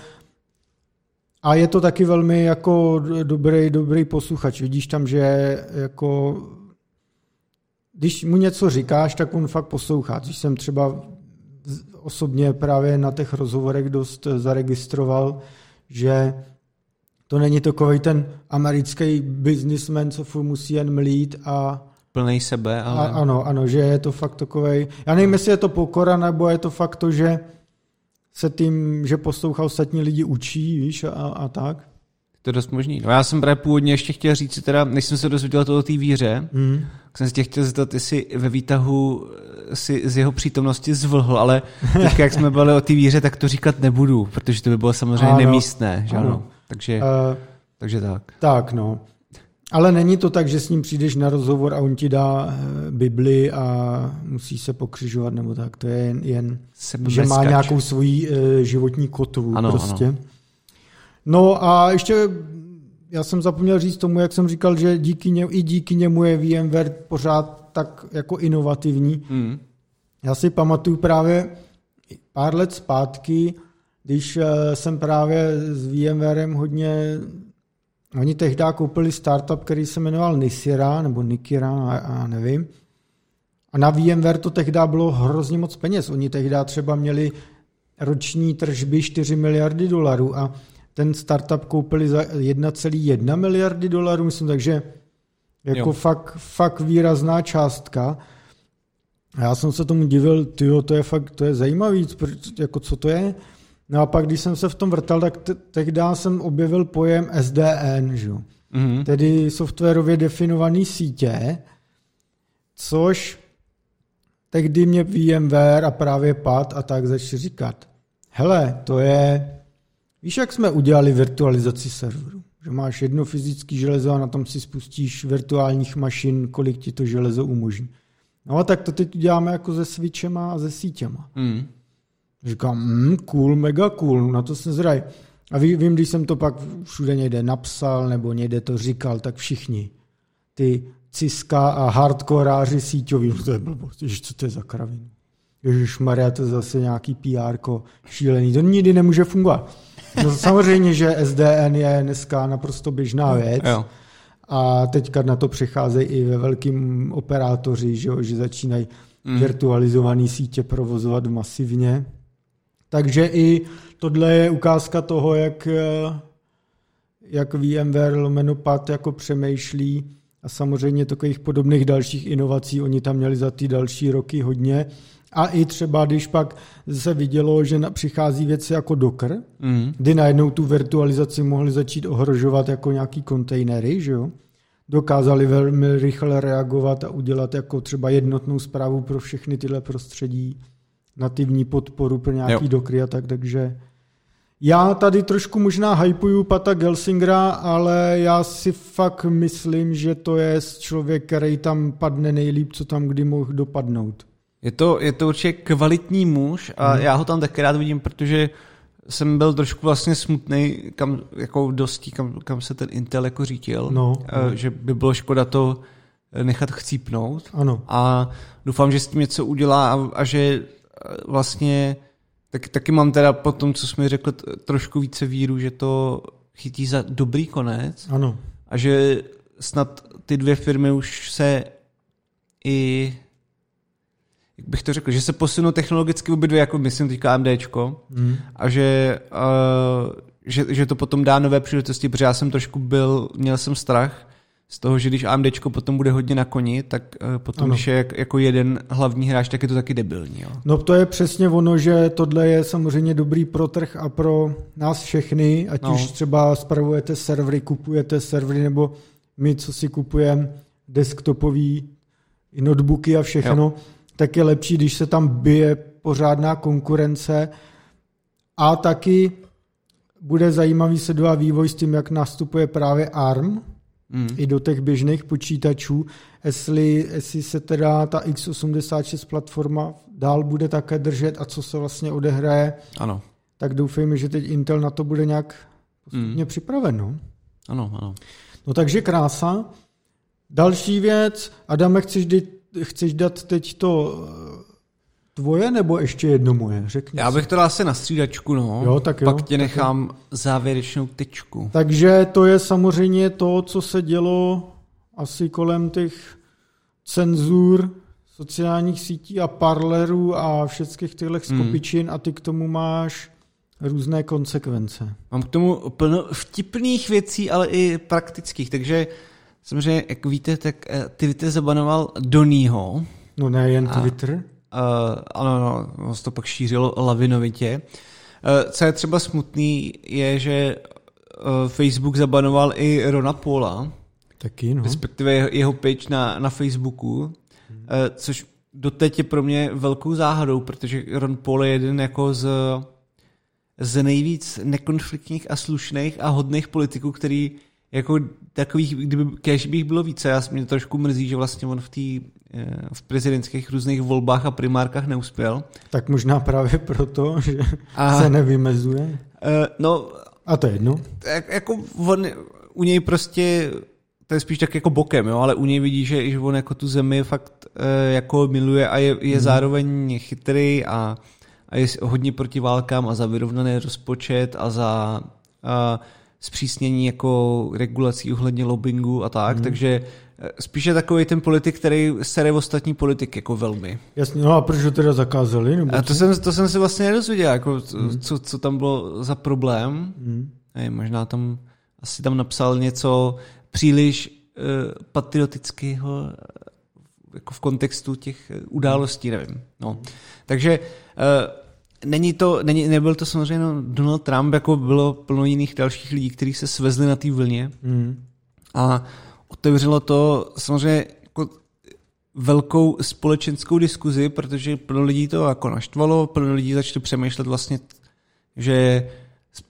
A je to taky velmi jako dobrý, dobrý posluchač. Vidíš tam, že jako když mu něco říkáš, tak on fakt poslouchá. Když jsem třeba osobně právě na těch rozhovorech dost zaregistroval, že to není takový ten americký businessman, co furt musí jen mlít a plnej sebe, ale... A, ano, ano, že je to fakt takovej... Já nevím, jestli je to pokora, nebo je to fakt to, že se tím, že poslouchá ostatní lidi učí, víš, a, a tak. To je dost možný. No, já jsem právě původně ještě chtěl říct, teda, než jsem se dozvěděl to o té víře, mm. tak jsem se tě chtěl zeptat, jestli ve výtahu si z jeho přítomnosti zvlhl, ale teď, jak jsme byli o té víře, tak to říkat nebudu, protože to by bylo samozřejmě ano, nemístné, že ano. ano. Takže, uh, takže tak. Tak, no. Ale není to tak, že s ním přijdeš na rozhovor a on ti dá Bibli a musí se pokřižovat nebo tak. To je jen, jen že má nějakou svoji e, životní kotvu. Ano, prostě. Ano. No a ještě já jsem zapomněl říct tomu, jak jsem říkal, že díky němu, i díky němu je VMware pořád tak jako inovativní. Mm. Já si pamatuju právě pár let zpátky, když jsem právě s VMwarem hodně... Oni tehdy koupili startup, který se jmenoval Nicira, nebo Nicira, a, a nevím. A na VMware to tehdy bylo hrozně moc peněz. Oni tehdy třeba měli roční tržby čtyři miliardy dolarů a ten startup koupili za jedna celá jedna miliardy dolarů, myslím, takže jako fakt, fakt výrazná částka. A já jsem se tomu divil, tyjo, to je fakt, to je zajímavý, jako co to je. No a pak, když jsem se v tom vrtal, tak te- tehdy jsem objevil pojem S D N, že? Mm-hmm. Tedy softwarově definované sítě, což tehdy mě VMware a právě Pat a tak začali říkat, hele, to je, víš, jak jsme udělali virtualizaci serveru, že máš jedno fyzické železo a na tom si spustíš virtuálních mašin, kolik ti to železo umožní. No tak to teď děláme jako se switchema a se sítěma. Mm. Říkám, mm, cool, mega cool, na to jsem zraj. A vím, když jsem to pak všude někde napsal nebo někde to říkal, tak všichni, ty ciska a hardkoráři síťoví, to je blbost, ježiš, co to je za kravinu. Ježišmarja, to je zase nějaký pé érko šílený, to nikdy nemůže fungovat. No, samozřejmě, že es dé en je dneska naprosto běžná věc. Jo. A teďka na to přecházejí i ve velkým operátoři, že, že začínají mm. virtualizované sítě provozovat masivně. Takže i tohle je ukázka toho, jak, jak VMware lomeno Pat jako přemýšlí a samozřejmě takových podobných dalších inovací oni tam měli za ty další roky hodně. A i třeba, když pak se vidělo, že přichází věci jako Docker, mm. kdy najednou tu virtualizaci mohli začít ohrožovat jako nějaký kontejnery, že jo? Dokázali velmi rychle reagovat a udělat jako třeba jednotnou zprávu pro všechny tyhle prostředí, nativní podporu pro nějaký jo. Dockery a tak, takže já tady trošku možná hypuju Pata Gelsingera, ale já si fakt myslím, že to je člověk, který tam padne nejlíp, co tam kdy mohl dopadnout. Je to, je to určitě kvalitní muž a hmm. já ho tam taky rád vidím, protože jsem byl trošku vlastně smutnej, kam, jako dostí, kam, kam se ten Intel jako řítil, no, no. že by bylo škoda to nechat chcípnout. Ano. A doufám, že s tím něco udělá a, a že vlastně tak, taky mám teda po tom, co jsi mi řekl, trošku více víru, že to chytí za dobrý konec. Ano. A že snad ty dvě firmy už se i... Jak bych to řekl, že se posunou technologicky obě dvě, jako myslím teďka AMDčko, hmm. a že, uh, že, že to potom dá nové příležitosti, protože já jsem trošku byl, měl jsem strach z toho, že když AMDčko potom bude hodně na koni, tak uh, potom, ano. když je jak, jako jeden hlavní hráč, tak je to taky debilní. Jo? No to je přesně ono, že tohle je samozřejmě dobrý pro trh a pro nás všechny, ať no. už třeba spravujete servery, kupujete servery, nebo my, co si kupujeme, desktopový notebooky a všechno, jo. tak je lepší, když se tam bije pořádná konkurence. A taky bude zajímavý sledovat vývoj s tím, jak nastupuje právě ARM mm. i do těch běžných počítačů, jestli, jestli se teda ta iks osmdesát šest platforma dál bude také držet a co se vlastně odehraje. Ano. Tak doufejme, že teď Intel na to bude nějak postupně mm. připraven. No? Ano, ano. No takže krása. Další věc, Adame, chceš dít Chceš dát teď to tvoje, nebo ještě jedno moje? Řekni Já bych to dal asi na střídačku, no. Jo, tak jo, pak tě tak nechám jo. závěrečnou tečku. Takže to je samozřejmě to, co se dělo asi kolem těch cenzur sociálních sítí a parlerů a všech těchto skopičin mm. a ty k tomu máš různé konsekvence. Mám k tomu plno vtipných věcí, ale i praktických, takže samozřejmě, jak víte, tak Twitter zabanoval Donnyho. No ne, jen Twitter. A, uh, ano, no, no, to pak šířilo lavinovitě. Uh, co je třeba smutný, je, že uh, Facebook zabanoval i Rona Paula. Taky, no. Respektive jeho, jeho page na, na Facebooku, hmm. uh, což doteď je pro mě velkou záhadou, protože Ron Paul je jeden jako z, z nejvíc nekonfliktních a slušných a hodných politiků, který jako takových, kdyby cash bych bylo více, já mě trošku mrzí, že vlastně on v, tý, v prezidentských různých volbách a primárkách neuspěl. Tak možná právě proto, že a, se nevymezuje. Uh, no, a to je jedno. Tak, jako on, u něj prostě, to je spíš tak jako bokem, jo, ale u něj vidí, že, že on jako tu zemi fakt uh, jako miluje a je, je hmm. zároveň chytrý a, a je hodně proti válkám a za vyrovnaný rozpočet a za... Uh, zpřísnění jako regulací ohledně lobbingu a tak, hmm. takže spíše takový ten politik, který sere ostatní politik jako velmi. Jasně, no a proč ho teda zakázali? Nebo a to jsem, to jsem se vlastně nedozvěděl, jako hmm. co, co tam bylo za problém. Hmm. Ej, možná tam asi tam napsal něco příliš uh, patriotického jako v kontextu těch událostí, nevím. No. Takže uh, Není to, není, nebyl to samozřejmě Donald Trump, jako bylo plno jiných dalších lidí, kteří se svezli na té vlně mm. a otevřelo to samozřejmě jako velkou společenskou diskuzi, protože plno lidí to jako naštvalo, plno lidí začalo přemýšlet vlastně, že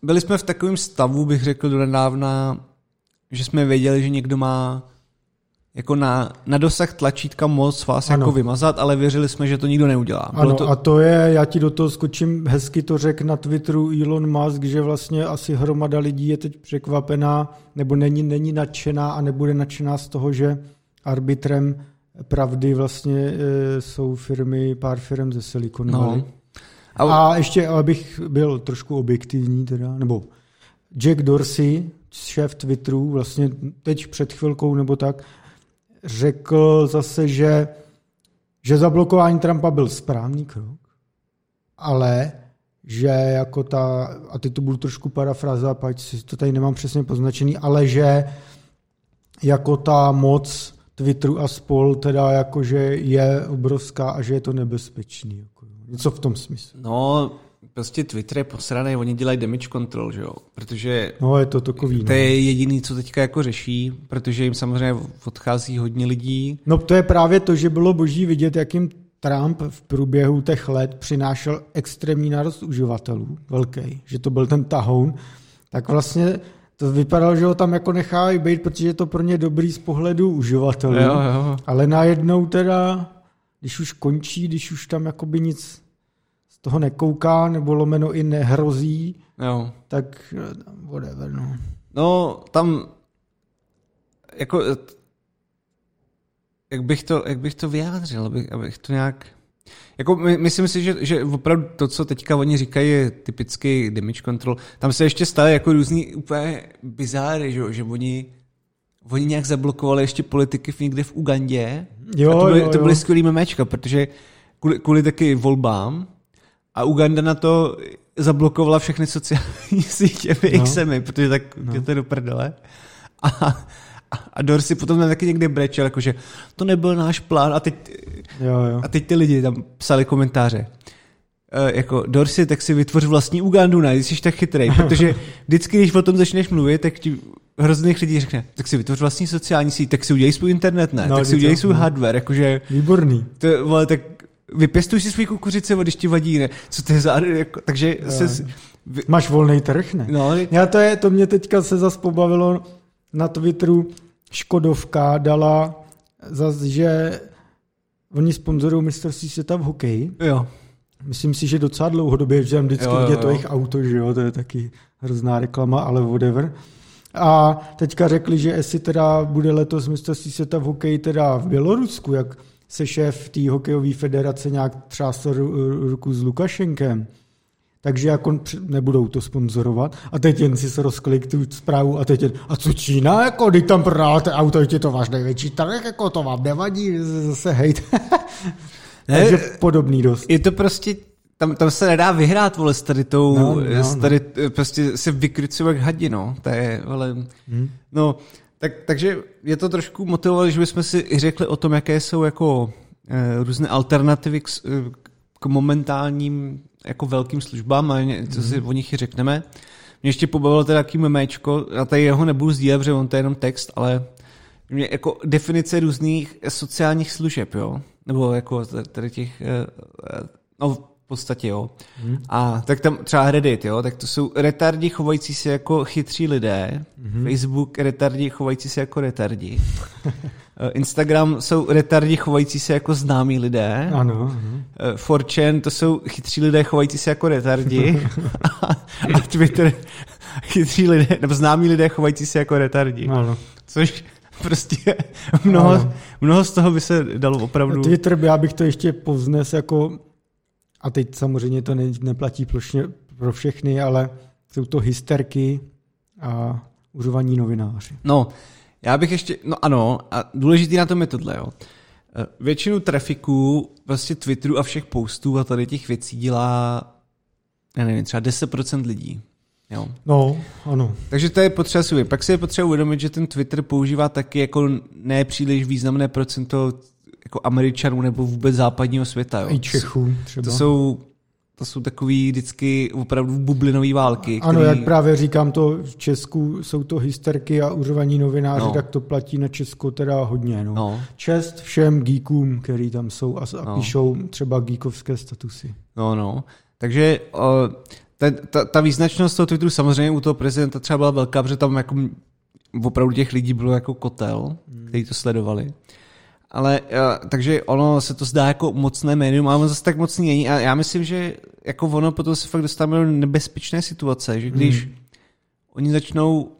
byli jsme v takovém stavu, bych řekl do nedávna, že jsme věděli, že někdo má jako na, na dosah tlačítka moc vás ano. jako vymazat, ale věřili jsme, že to nikdo neudělá. Bylo ano, to... a to je, já ti do toho skočím, hezky to řekl na Twitteru Elon Musk, že vlastně asi hromada lidí je teď překvapená, nebo není, není nadšená a nebude nadšená z toho, že arbitrem pravdy vlastně e, jsou firmy, pár firm ze Silicon Valley. No. A... a ještě, abych byl trošku objektivní, teda, nebo Jack Dorsey, šéf Twitteru, vlastně teď před chvilkou nebo tak, řekl zase, že, že zablokování Trumpa byl správný krok, ale že jako ta, a teď to budu trošku parafrazovat, ať si to tady nemám přesně poznačený, ale že jako ta moc Twitteru a spol teda jakože je obrovská a že je to nebezpečný. Jako. Něco v tom smyslu. No, prostě Twitter je posraný, oni dělají damage control, že jo? Protože no, je to takový, to je jediný, co teďka jako řeší, protože jim samozřejmě odchází hodně lidí. No to je právě to, že bylo boží vidět, jak jim Trump v průběhu těch let přinášel extrémní nárost uživatelů, velký, že to byl ten tahoun, tak vlastně to vypadalo, že ho tam jako nechávají být, protože je to pro ně dobrý z pohledu uživatelů, jo, jo. Ale najednou teda, když už končí, když už tam jakoby nic toho nekouká, nebo lomeno i nehrozí, jo. Tak whatever, no. No, tam jako jak bych to, jak bych to vyjádřil, abych, abych to nějak jako my, myslím si, že, že opravdu to, co teďka oni říkají, je typický damage control. Tam se ještě staly jako různý úplně bizáry, že, že oni oni nějak zablokovali ještě politiky někde v Ugandě. Jo, a to byly, byly skvělý memečka, protože kvůli, kvůli taky volbám a Uganda na to zablokovala všechny sociální sítě VXMy, no. Protože tak no. Je to do prdele. A, a, a Dorsey potom taky někde brečel, jakože to nebyl náš plán. A teď, jo, jo. A teď ty lidi tam psali komentáře. E, jako Dorsey, tak si vytvoř vlastní Ugandu, ne? Jsi tak chytrej. Protože vždycky, když o tom začneš mluvit, tak ti hrozných lidí řekne, tak si vytvoř vlastní sociální síť, tak si udělej svůj internet, ne? No, tak si udělej svůj no. hardware. Jakože, výborný. To, vole, tak vypěstuj si svůj kukuřice, když ti vadí, ne? Co to je za... Jako, takže se... Máš volný trh, ne? No, já to, je, to mě teďka se zas pobavilo na Twitteru. Škodovka dala zas, že oni sponzorují mistrovství světa v hokeji. Jo. Myslím si, že docela dlouhodobě, že tam vždycky vidět to jejich auto, že jo? To je taky hrozná reklama, ale whatever. A teďka řekli, že jestli teda bude letos mistrovství světa v hokeji teda v Bělorusku, jak... se šéf té hokejové federace nějak třásl ruku s Lukašenkem. Takže jako nebudou to sponzorovat. A teď jen si se rozklik tu zprávu a teď jen, a co Čína? Jako, když tam prodáváte auto, je to váš největší trh, jako to vám nevadí, zase hejt. Takže ne, podobný dost. Je to prostě, tam, tam se nedá vyhrát, vole, s tady tou, no, no, s tady, no. Prostě se vykrycuje jak hadi, no. To je, vole, hmm. no... Tak, takže je to trošku motivovalo, že bychom si řekli o tom, jaké jsou jako e, různé alternativy k, k momentálním jako velkým službám a ně, co si o nich řekneme. Mě ještě pobavilo teda taký meméčko, já tady jeho nebudu sdílet, protože on to je jenom text, ale mě jako definice různých sociálních služeb, jo? Nebo jako tady těch, no v podstatě, jo. Hmm. A tak tam třeba Reddit, jo, tak to jsou retardi chovající se jako chytří lidé, hmm. Facebook retardi chovající se jako retardi, Instagram jsou retardi chovající se jako známí lidé, ano. čtyři chan to jsou chytří lidé chovající se jako retardi a, a Twitter chytří lidé, nebo známí lidé chovající se jako retardi, ano. Což prostě mnoho, mnoho z toho by se dalo opravdu... Twitter, já bych to ještě povznes jako... A teď samozřejmě to ne, neplatí plošně pro všechny, ale jsou to hysterky a uřovaní novináři. No, já bych ještě, no ano, a důležitý na tom je tohle, jo. Většinu trafiku vlastně Twitteru a všech postů a tady těch věcí dělá, já nevím, třeba deset procent lidí, jo. No, ano. Takže to je potřeba si uvědomit. Pak si je potřeba uvědomit, že ten Twitter používá taky jako nepříliš významné procento jako Američanů nebo vůbec západního světa. Jo. I Čechů třeba. To jsou, to jsou takový vždycky opravdu bublinové války. Ano, který... jak právě říkám, to v Česku jsou to hysterky a uřvaní novináři, no. Tak to platí na Česko teda hodně. No. No. Čest všem geekům, který tam jsou a, a no. Píšou třeba geekovské statusy. No, no. Takže uh, ta, ta, ta význačnost toho Twitteru samozřejmě u toho prezidenta třeba byla velká, protože tam jako opravdu těch lidí bylo jako kotel. Hmm. kteří to sledovali. Ale uh, takže ono se to zdá jako mocné médium, ale ono zase tak moc není. A já myslím, že jako ono potom se fakt dostáváme do nebezpečné situace, že když hmm. oni začnou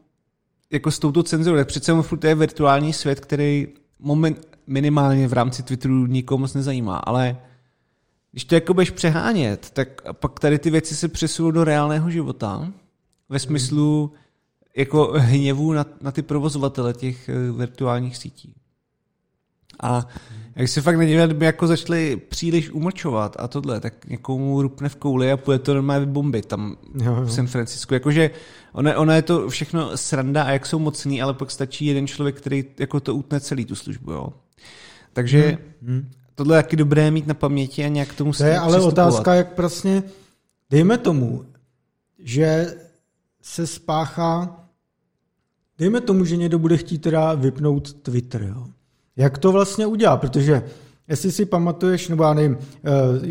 jako s touto cenzurou, tak přece to je virtuální svět, který moment, minimálně v rámci Twitteru nikomu moc nezajímá, ale když to jako budeš přehánět, tak pak tady ty věci se přesunou do reálného života ve smyslu jako hněvu na, na ty provozovatele těch virtuálních sítí. A jak se fakt nedivím, kdyby jako začali příliš umlčovat a tohle, tak někomu rupne v kouli a půjde to normálně vybombit tam jo, jo. v San Francisku. Jakože ona, ona je to všechno sranda a jak jsou mocný, ale pak stačí jeden člověk, který jako to utne celý tu službu. Jo. Takže hmm. tohle je taky dobré mít na paměti a nějak k tomu se přistupovat. To je ale otázka, jak prostě dejme tomu, že se spáchá, dejme tomu, že někdo bude chtít teda vypnout Twitter, jo. Jak to vlastně udělá? Protože jestli si pamatuješ, nebo já nevím,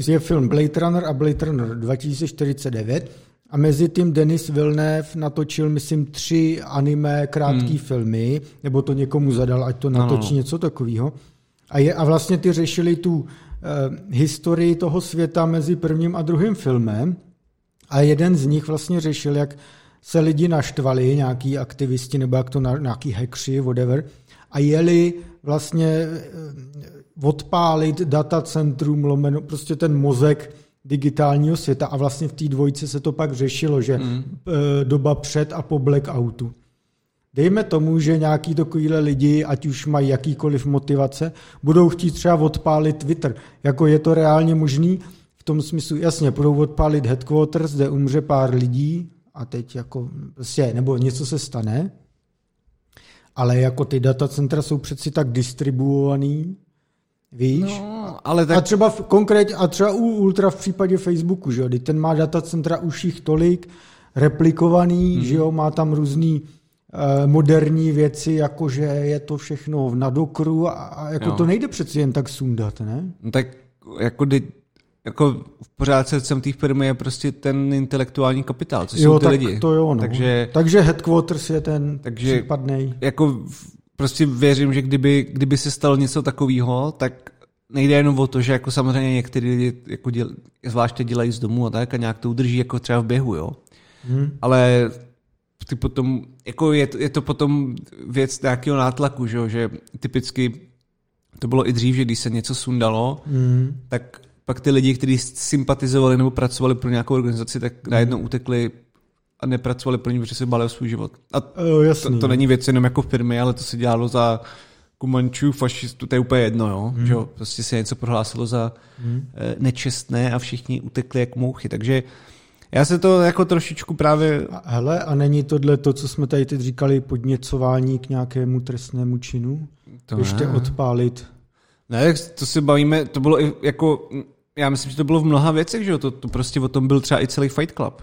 je film Blade Runner a Blade Runner dva tisíce čtyřicet devět a mezi tím Denis Villeneuve natočil, myslím, tři anime krátké hmm. filmy, nebo to někomu zadal, ať to natočí no. něco takového. A, je, a vlastně ty řešili tu eh, historii toho světa mezi prvním a druhým filmem a jeden z nich vlastně řešil, jak se lidi naštvali, nějaký aktivisti nebo jak to na, nějaký hackři, whatever, a jeli vlastně odpálit datacentrum, lomeno, prostě ten mozek digitálního světa a vlastně v té dvojce se to pak řešilo, že mm. doba před a po blackoutu. Dejme tomu, že nějaký takovýhle lidi, ať už mají jakýkoliv motivace, budou chtít třeba odpálit Twitter. Jako je to reálně možný? V tom smyslu, jasně, budou odpálit headquarters, kde umře pár lidí a teď jako prostě, nebo něco se stane, ale jako ty datacentra jsou přeci tak distribuovaný, víš? No, ale tak... A třeba v, konkrétně, a třeba u Ultra v případě Facebooku, že jo? Kdy ten má datacentra už jich tolik replikovaný, hmm. že jo? Má tam různý eh, moderní věci, jakože je to všechno na Dockeru a, a jako jo. to nejde přeci jen tak sundat, ne? No tak jako kdy... Jako v pořád srdcem té firmy je prostě ten intelektuální kapitál, co jo, jsou ty tak lidi. To jo, no. takže, takže headquarters je ten takže případnej. Jako prostě věřím, že kdyby, kdyby se stalo něco takového, tak nejde jenom o to, že jako samozřejmě někteří lidi jako děl, zvláště dělají z domu a tak a nějak to udrží jako třeba v běhu, jo. Hmm. Ale ty potom, jako je, je to potom věc nějakého nátlaku, že, jo? Že typicky to bylo i dřív, že když se něco sundalo, hmm. tak pak ty lidi, kteří sympatizovali nebo pracovali pro nějakou organizaci, tak najednou utekli a nepracovali pro ní, protože se báli o svůj život. A jo, to, to není věc jenom jako firmy, ale to se dělalo za kumančů, fašistů, to je úplně jedno, jo? Hmm. Že prostě se něco prohlásilo za hmm. nečestné a všichni utekli jak mouchy. Takže já se to jako trošičku právě... A, hele, a není tohle to, co jsme tady teď říkali, podněcování k nějakému trestnému činu? To ještě odpálit. Ne, to se bavíme, to bylo i jako... Já myslím, že to bylo v mnoha věcech, že jo, to, to prostě o tom byl třeba i celý Fight Club.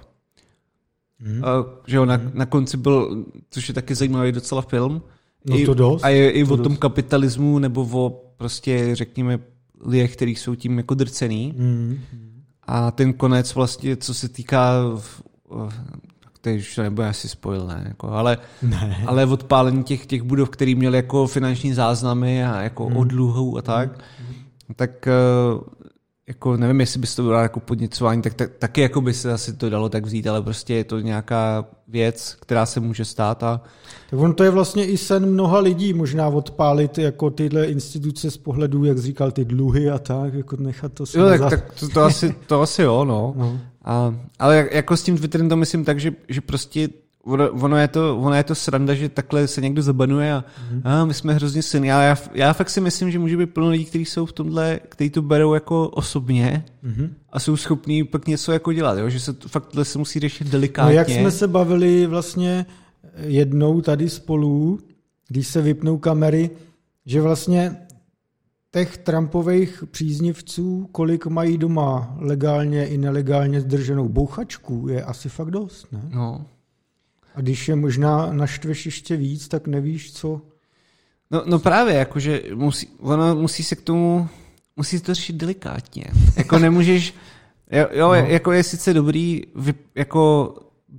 Hmm. A, že jo, na, na konci byl, což je taky zajímavý docela film, no i, to dost, a je, i to o dost. Tom kapitalismu, nebo o prostě, řekněme, lidech, který jsou tím jako drcený. Hmm. A ten konec vlastně, co se týká, to už nebo já si spojil, ne, jako, ale, ne. ale odpálení těch, těch budov, který měli jako finanční záznamy a jako hmm. odluhou a tak, hmm. tak... Jako nevím, jestli by se to bylo jako podněcování, tak, tak taky jako by se asi to dalo tak vzít, ale prostě je to nějaká věc, která se může stát. A... Tak on to je vlastně i sen mnoha lidí, možná odpálit jako tyhle instituce z pohledu, jak říkal, ty dluhy a tak, jako nechat to smazat. Jo, tak, tak to, to, asi, to asi jo, no. no. A, ale jako s tím Twitterem to myslím tak, že, že prostě ono je, to, ono je to sranda, že takhle se někdo zabanuje a, mm. a my jsme hrozně syny. Ale já, já fakt si myslím, že může být plno lidí, kteří jsou v tomhle, kteří to berou jako osobně mm. a jsou schopní pak něco jako dělat. Jo? Že se to, fakt se musí řešit delikátně. No jak jsme se bavili vlastně jednou tady spolu, když se vypnou kamery, že vlastně těch Trumpových příznivců, kolik mají doma legálně i nelegálně zdrženou bouchačku, je asi fakt dost, ne? No. A když je možná naštveš ještě víc, tak nevíš, co... No, no právě, jakože musí, ono musí se k tomu... Musí to řešit delikátně. Jako nemůžeš... Jo, jo no. Jako je sice dobrý vy, jako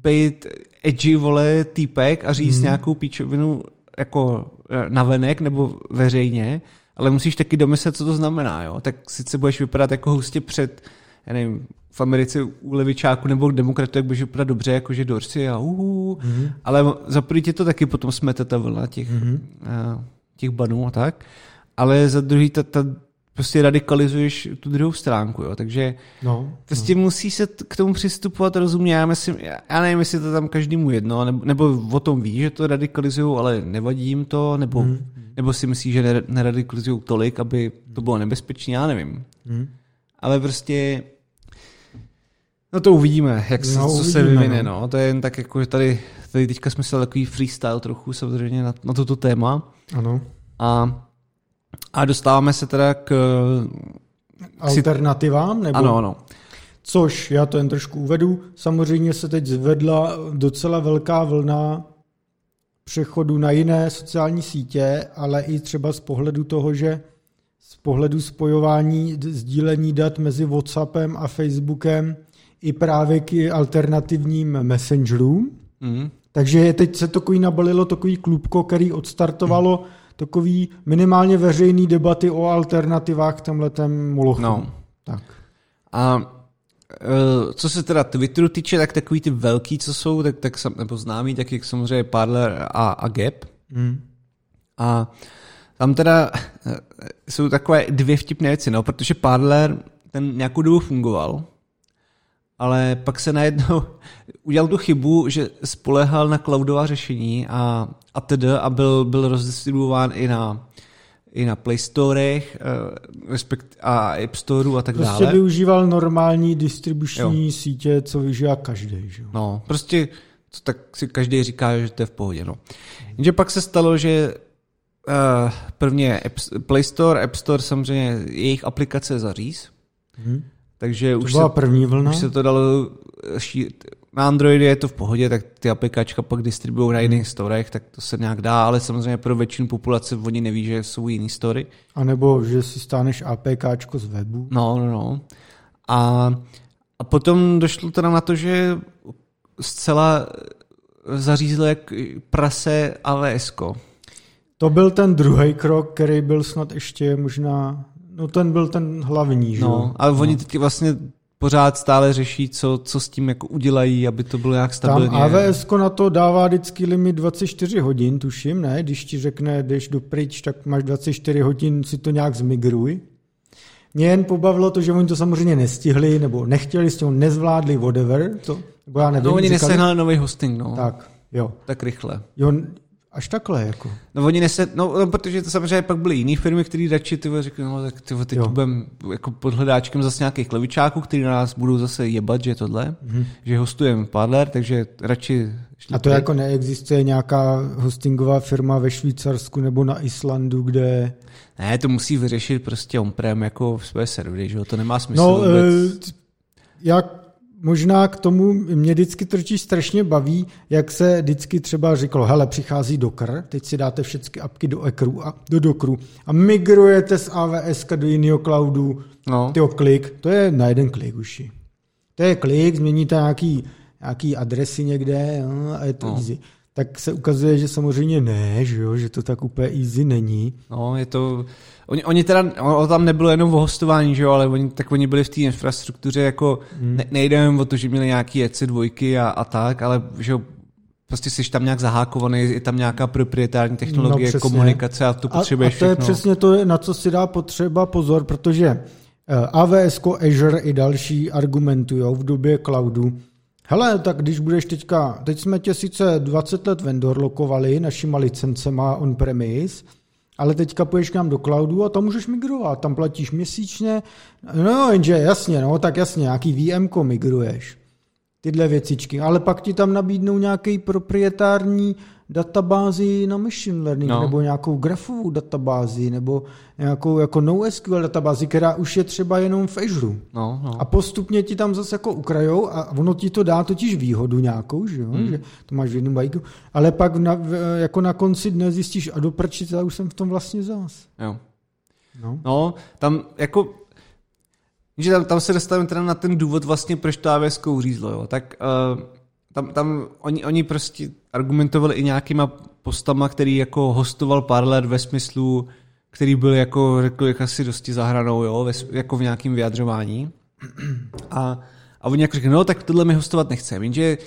být edgy, vole, týpek a říct mm. nějakou píčovinu jako navenek nebo veřejně, ale musíš taky domyslet, co to znamená. Jo? Tak sice budeš vypadat jako hustě před, já nevím, v Americe u levičáku nebo demokratu, jak budeš vypadat dobře, jakože Dorsey a uhu, mm-hmm. ale za první tě to taky potom smete ta vlna těch, mm-hmm. a, těch banů a tak, ale za druhý ta, ta prostě radikalizuješ tu druhou stránku, jo, takže no, prostě no. musí se k tomu přistupovat rozumně, já, myslím, já nevím, jestli to tam každému jedno, nebo, nebo o tom ví, že to radikalizují, ale nevadí jim to, nebo, mm. nebo si myslí, že neradikalizují tolik, aby to bylo nebezpečné, já nevím. Mm. Ale prostě no to uvidíme, jak se, no, co uvidíme, se vyvine, no. no. To je jen tak jako, že tady, tady teďka jsme si takový freestyle trochu samozřejmě na, na toto téma. Ano. A A dostáváme se teda k... k alternativám? Nebo... Ano, ano. Což, já to jen trošku uvedu, samozřejmě se teď zvedla docela velká vlna přechodu na jiné sociální sítě, ale i třeba z pohledu toho, že z pohledu spojování, sdílení dat mezi WhatsAppem a Facebookem i právě k alternativním messengerům. Mm. Takže teď se takový nabalilo, takový klubko, který odstartovalo mm. takový minimálně veřejný debaty o alternativách k tomhletem molochu. No. Tak. A e, co se teda Twitteru týče, tak takový ty velký, co jsou, tak, tak nebo známý, tak jak samozřejmě Parler a, a Gab. Mm. A tam teda jsou takové dvě vtipné věci, no, protože Parler ten nějakou dobu fungoval, ale pak se najednou udělal tu chybu, že spolehal na cloudová řešení a, a tedy a byl, byl rozdistribuován i na, i na Play Storech respekt, a App Storeu a tak prostě dále. Prostě využíval normální distribuční jo. sítě, co využívá každý. Že? No, prostě to tak si každý říká, že to je v pohodě. No. Jenže pak se stalo, že uh, prvně App, Play Store, App Store samozřejmě jejich aplikace zaříz. Hmm. Takže to už, byla se, první vlna. Už se to dalo šířit. Na Androidu je to v pohodě, tak ty aplikačka pak distribuují na jiných storech, tak to se nějak dá, ale samozřejmě pro většinu populace oni neví, že jsou jiný story. A nebo že si stáneš APKčko z webu. No, no, no. A, a potom došlo teda na to, že zcela zařízlo jak prase AWSko. To byl ten druhý krok, který byl snad ještě možná... No ten byl ten hlavní, no, že jo? Ale oni teď vlastně pořád stále řeší, co, co s tím jako udělají, aby to bylo nějak stabilně. Tam AWSko na to dává vždycky limit dvacet čtyři hodin, tuším, ne? Když ti řekne, jdeš do pryč, tak máš dvacet čtyři hodin, si to nějak zmigruj. Mě jen pobavilo to, že oni to samozřejmě nestihli, nebo nechtěli, s tím nezvládli, whatever. To, nebo já nevím, no oni říkali... nesehnali nový hosting, no. Tak, jo. Tak rychle. Jo, až takhle, jako. No, oni nese, no, no protože to samozřejmě pak byly jiné firmy, které radši tyhle řekli, no tak tyhle, teď budeme jako pod hledáčkem zase nějakých levičáků, kteří na nás budou zase jebat, že tohle, mm-hmm. že hostujeme Parler, takže radši... A to tady. Jako neexistuje nějaká hostingová firma ve Švýcarsku nebo na Islandu, kde... Ne, to musí vyřešit prostě on-prem jako v své servery, že jo, to nemá smysl no, vůbec. Jak... Možná k tomu mě vždycky totiž strašně baví, jak se vždycky třeba říkalo, hele, přichází Docker, teď si dáte všechny apky do, ekru a, do Dockeru a migrujete z A W S do jiného cloudu, no. tyho klik, to je na jeden klik už. To je klik, změníte nějaký, nějaký adresy někde no, a je to no. easy. Tak se ukazuje, že samozřejmě ne, že, jo, že to tak úplně easy není. No, je to... Oni, oni teda, ono tam nebylo jenom o hostování, že jo, ale oni, tak oni byli v té infrastruktuře, jako hmm. ne, nejdeme o to, že měli nějaký E C dvojky a, a tak, ale že jo, prostě jsi tam nějak zahákovaný, je tam nějaká proprietární technologie, no, komunikace a tu potřebuješ všechno. A, a to je přesně to, na co si dá potřeba pozor, protože A W S, Azure i další argumentujou v době cloudu. Hele, tak když budeš teďka, teď jsme tě sice dvacet let vendor lokovali našima licencema on-premise, ale teďka půjdeš k nám do cloudu a tam můžeš migrovat, tam platíš měsíčně, no jenže jasně, no tak jasně, nějaký VMko migruješ, tyhle věcičky, ale pak ti tam nabídnou nějaký proprietární databázi na machine learning, no. nebo nějakou grafovou databázi, nebo nějakou jako NoSQL databázi, která už je třeba jenom v Azure. No, no. A postupně ti tam zase jako ukrajou a ono ti to dá totiž výhodu nějakou, že jo, hmm. že to máš v jednom bajku, ale pak na, jako na konci dne zjistíš a doprčit, já už jsem v tom vlastně zás. Jo. No. no, tam jako že tam, tam se dostaneme teda na ten důvod vlastně, proč to A W S uřízlo, jo, tak uh... Tam, tam oni, oni prostě argumentovali i nějakýma postama, který jako hostoval Parler ve smyslu, který byl jako, řekl, jak asi dosti zahranou, jo, ve, jako v nějakém vyjadřování. A, a oni jako řekli, no tak tohle my hostovat nechceme, jenže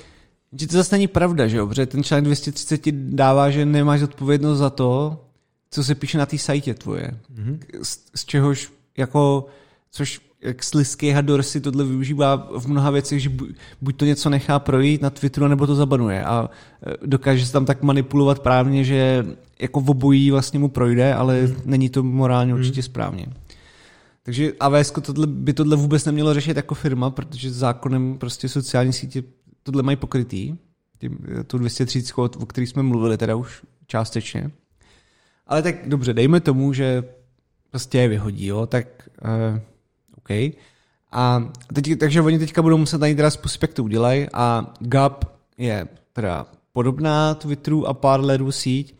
že to zase není pravda, že jo, protože ten článek dvě stě třicet dává, že nemáš odpovědnost za to, co se píše na té sajtě tvoje. Mm-hmm. Z, z čehož jako, což jak Slisky a Dorsey tohle využívá v mnoha věcech, že buď to něco nechá projít na Twitteru, nebo to zabanuje a dokáže se tam tak manipulovat právně, že jako v obojí vlastně mu projde, ale mm-hmm. není to morálně určitě mm-hmm. správně. Takže A W S tohle, by tohle vůbec nemělo řešit jako firma, protože zákonem prostě sociální sítě tohle mají pokrytý, tím, tu dvě stě třicet, o který jsme mluvili teda už částečně. Ale tak dobře, dejme tomu, že prostě je vyhodí, jo, tak uh, OK. A teď, takže oni teďka budou muset najít teda způsob, jak to udělají a Gab je teda podobná Twitteru a Parleru síť.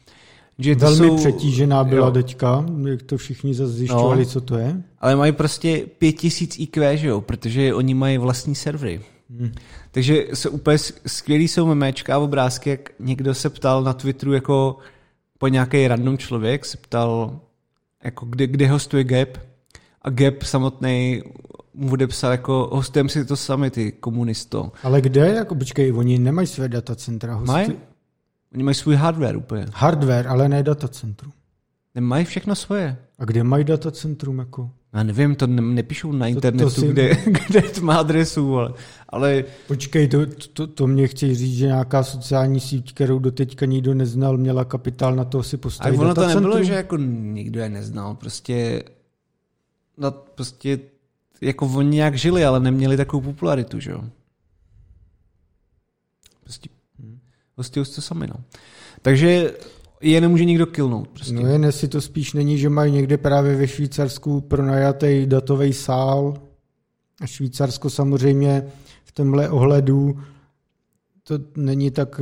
Že to velmi jsou, přetížená byla jo. Teďka, jak to všichni zase zjišťovali, no, co to je. Ale mají prostě pět tisíc I Q, že jo, protože oni mají vlastní servery. Hmm. Takže se úplně skvělý jsou memečka a obrázky, jak někdo se ptal na Twitteru jako po nějaký random člověk, se ptal jako kde, kde hostuje Gab a Gab samotný mu odepsal jako hostem si to sami ty komunisto. Ale kde? Jako, počkej, oni nemají své datacentra. Hosty... Mají? Oni mají svůj hardware úplně. Hardware, ale ne datacentrum. Nemají všechno svoje. A kde mají datacentrum jako? Já nevím, to ne- nepíšou na internetu, to, to si... kde, kde to má adresu, ale... ale... Počkej, to, to, to mě chtějí říct, že nějaká sociální síť, kterou doteďka nikdo neznal, měla kapitál na to si postavit datacentrum. Ale ono to nebylo, že jako nikdo je neznal, prostě... No, prostě jako oni nějak žili, ale neměli takovou popularitu, že jo? Prostě... Prostě už to sami, no. Takže... Je nemůže nikdo killnout. Prostě. No jen jestli to spíš není, že mají někde právě ve Švýcarsku pronajatý datový sál. A Švýcarsko samozřejmě v tomhle ohledu to není tak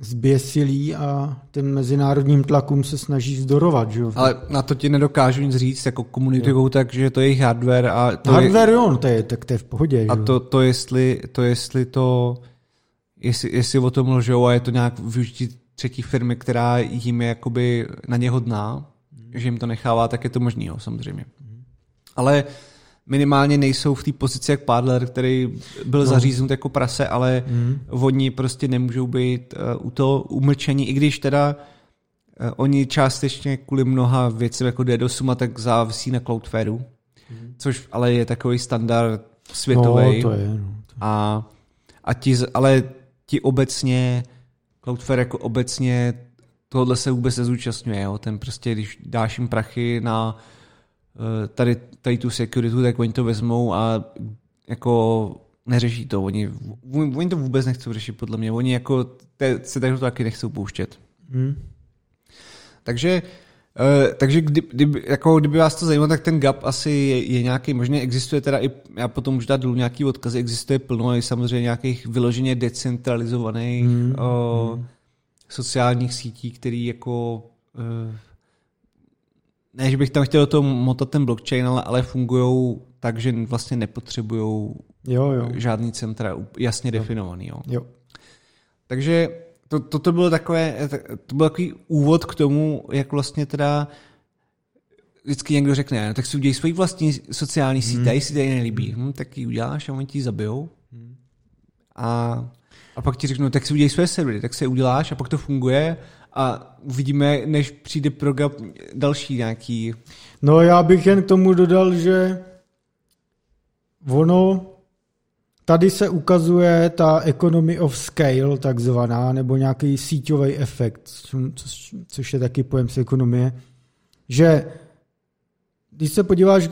zběsilý a ten mezinárodním tlakům se snaží vzdorovat. Že? Ale na to ti nedokážu nic říct, jako komunitujou tak, že to je jejich hardware. A to hardware je, jo, to je, tak to je v pohodě. A to, to, jestli, to jestli to, jestli, jestli o tom mlžou a je to nějak využití třetí firmy, která jim je jakoby na ně hodná, že jim to nechává, tak je to možný, jo, samozřejmě. Ale minimálně nejsou v té pozici jak Parler, který byl no. zaříznut jako prase, ale mm. oni prostě nemůžou být uh, u toho umlčení, i když teda uh, oni částečně kvůli mnoha věcem jako D dos, tak závisí na Cloudflare, mm. což ale je takový standard světový. No, to je. No, to je. A, a ti, ale ti obecně Cloudflare jako obecně tohle se vůbec nezúčastňuje. Jo? Ten prostě, když dáš jim prachy na tady, tady tu security, tak oni to vezmou a jako neřeší to. Oni, oni to vůbec nechcou řešit, podle mě. Oni jako te, se takhle taky nechcou pouštět. Hmm. Takže, takže kdy, kdyby, jako kdyby vás to zajímalo, tak ten gap asi je, je nějaký, možná existuje teda i, já potom můžu dát nějaký odkazy, existuje plno i samozřejmě nějakých vyloženě decentralizovaných mm, o, mm. sociálních sítí, který jako ne, že bych tam chtěl do toho motat ten blockchain, ale, ale fungujou tak, že vlastně nepotřebujou jo, jo. žádný centra jasně jo. definovaný. Jo. Jo. Takže To, to, to bylo takové, to byl takový úvod k tomu, jak vlastně teda vždycky někdo řekne, no, tak si udělej svoji vlastní sociální sítě, hmm. jestli tady nelíbí, hm, tak ji uděláš a oni ti ji zabijou. Hmm. A, a pak ti řeknou, tak si udělej své servery, tak se uděláš a pak to funguje a uvidíme, než přijde program další nějaký. No já bych jen k tomu dodal, že ono... Tady se ukazuje ta economy of scale takzvaná, nebo nějaký síťový efekt, což je taky pojem z ekonomie, že když se podíváš,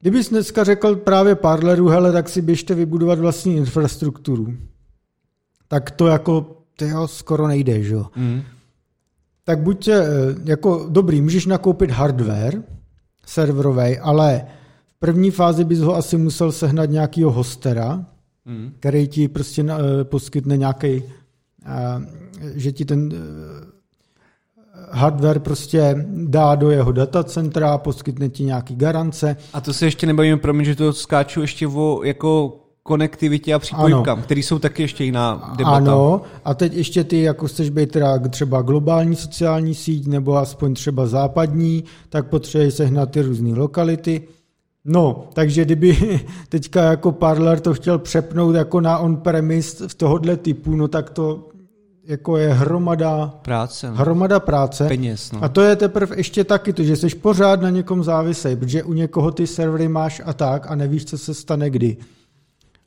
kdybys dneska řekl právě Parleru, hele, tak si běžte vybudovat vlastní infrastrukturu, tak to jako, tyjo, skoro nejde, že jo. Mm. Tak buď jako dobrý, můžeš nakoupit hardware serverovej, ale v první fázi bys ho asi musel sehnat nějakýho hostera, Mm. který ti prostě uh, poskytne nějaký, uh, že ti ten uh, hardware prostě dá do jeho datacentra, poskytne ti nějaký garance. A to se ještě nebavíme, promiň, že to skáču ještě o jako konektivitě a připojkám, které jsou taky ještě jiná debata. Ano, a teď ještě ty, jako chceš být teda třeba globální sociální síť nebo aspoň třeba západní, tak potřebuješ sehnat ty různé lokality. No, takže kdyby teďka jako Parler to chtěl přepnout jako na on-premise v tohodle typu, no tak to jako je hromada práce. Hromada práce. Peněz, no. A to je teprve ještě taky to, že jsi pořád na někom závisej, protože u někoho ty servery máš a tak a nevíš, co se stane kdy.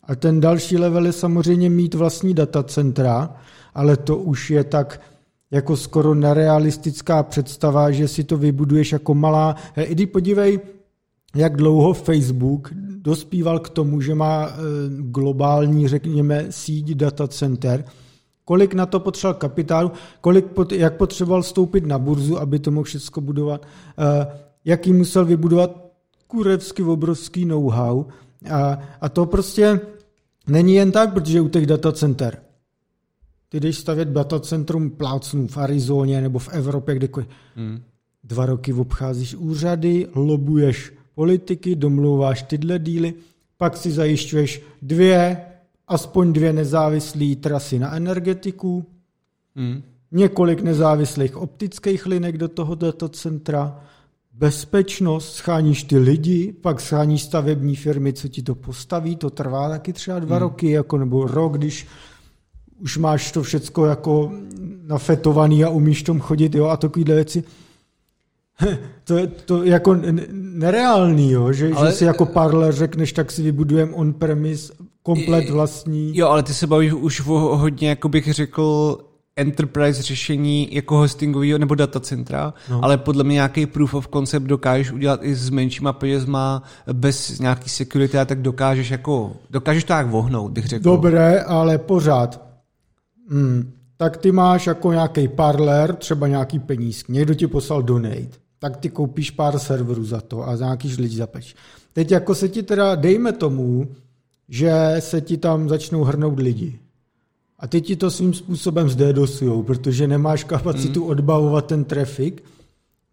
A ten další level je samozřejmě mít vlastní datacentra, ale to už je tak jako skoro nerealistická představa, že si to vybuduješ jako malá. Idy, podívej, jak dlouho Facebook dospíval k tomu, že má globální, řekněme, síť datacenter, kolik na to potřeboval kapitálu, kolik, jak potřeboval vstoupit na burzu, aby to mohl všechno budovat, jaký musel vybudovat kurevsky obrovský know-how. A, a to prostě není jen tak, protože u těch datacenter. Ty jdeš stavět datacentrum plácnu v Arizóně nebo v Evropě, kdekoliv. Hmm. Dva roky obcházíš úřady, lobuješ politiky, domlouváš tyhle díly, pak si zajišťuješ dvě, aspoň dvě nezávislé trasy na energetiku, hmm. několik nezávislých optických linek do toho datacentra, bezpečnost, scháníš ty lidi, pak scháníš stavební firmy, co ti to postaví, to trvá taky třeba dva hmm. roky, jako, nebo rok, když už máš to všecko jako nafetovaný a umíš tom chodit, jo, a takovýhle věci. To je to jako nereálný, jo, že, ale, že si jako Parler řekneš, tak si vybudujem on-premise komplet vlastní. Jo, ale ty se bavíš už o hodně, jako bych řekl, enterprise řešení jako hostingového nebo datacentra, no. Ale podle mě nějaký proof of concept dokážeš udělat i s menšíma penězma, bez nějaký security, tak dokážeš jako, dokážeš to tak vohnout, bych řekl. Dobré, ale pořád. Hmm. Tak ty máš jako nějaký Parler, třeba nějaký penízky, někdo ti poslal donate, tak ty koupíš pár serverů za to a nějaký lidi zapeč. Teď jako se ti teda, dejme tomu, že se ti tam začnou hrnout lidi. A ty ti to svým způsobem zdedosujou, protože nemáš kapacitu mm. odbavovat ten trafik.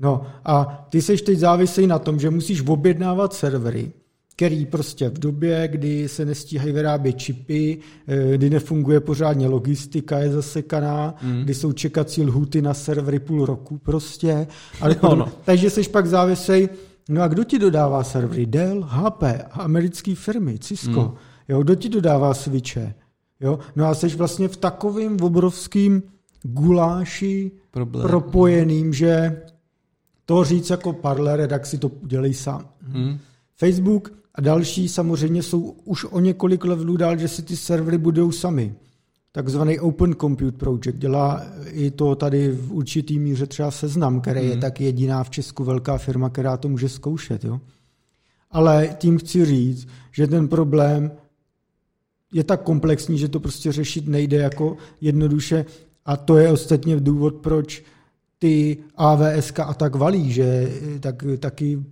No a ty seš teď závisej na tom, že musíš objednávat servery, který prostě v době, kdy se nestíhají vyrábět čipy, kdy nefunguje pořádně logistika, je zasekaná, mm. kdy jsou čekací lhůty na servery půl roku prostě. Ale no, no. Takže seš pak závisej, no a kdo ti dodává servery? Dell, H P, americké firmy, Cisco. Mm. Jo, kdo ti dodává switche? Jo? No a jsi vlastně v takovým obrovským guláši Problém. propojeným, že to říct jako Parler, tak si to udělej sám. Hmm. Facebook a další samozřejmě jsou už o několik levelů dál, že si ty servery budou sami. Takzvaný Open Compute Project dělá i to tady v určitý míře třeba Seznam, který hmm. je tak jediná v Česku velká firma, která to může zkoušet. Jo? Ale tím chci říct, že ten problém je tak komplexní, že to prostě řešit nejde jako jednoduše a to je ostatně důvod, proč ty á vé eska a tak valí, že tak, taky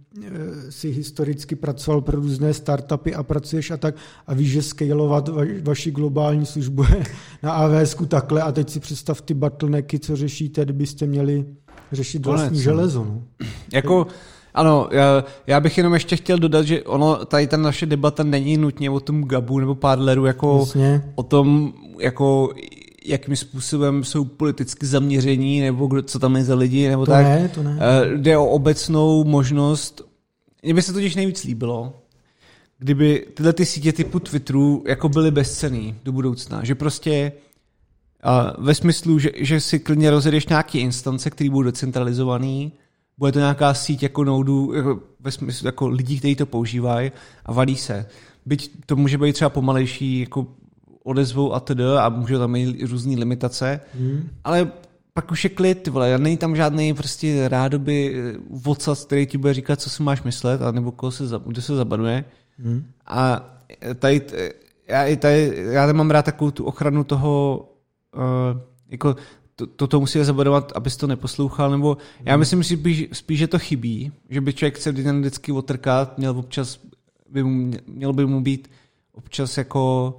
si historicky pracoval pro různé startupy a pracuješ a tak a víš, že scalovat vaši globální službu na á vé esku takhle a teď si představ ty bottlenecky, co řešíte, kdybyste měli řešit vlastní Konec. železo. No. Jako... Ano, já, já bych jenom ještě chtěl dodat, že ono, tady ta naše debata není nutně o tom Gabu nebo Parleru, jako Jasně. o tom, jako, jakým způsobem jsou politicky zaměření, nebo kdo, co tam je za lidi, nebo to tak. Ne, to ne. Jde o obecnou možnost. Mně by se totiž nejvíc líbilo, kdyby tyhle ty sítě typu Twitteru jako byly bezcenný do budoucna, že prostě ve smyslu, že, že si klidně rozjedeš nějaké instance, které budou decentralizované. Bude to nějaká síť jako noudů, jako, ve smyslu, jako lidí, kteří to používají a valí se. Byť to může být třeba pomalejší jako odezvou a tedy a může tam mít různý limitace, hmm. ale pak už je klid, vole, není tam žádný prostě rádoby vocac, který ti bude říkat, co si máš myslet, anebo koho se, kdo se zabanuje. Hmm. A tady, já, tady, já tady mám rád takovou tu ochranu toho, uh, jako toto to musí zabadovat, abys to neposlouchal, nebo já myslím, že spíš, spíš že to chybí, že by člověk se vždycky otrkat, měl občas, by mu, měl by mu být občas jako,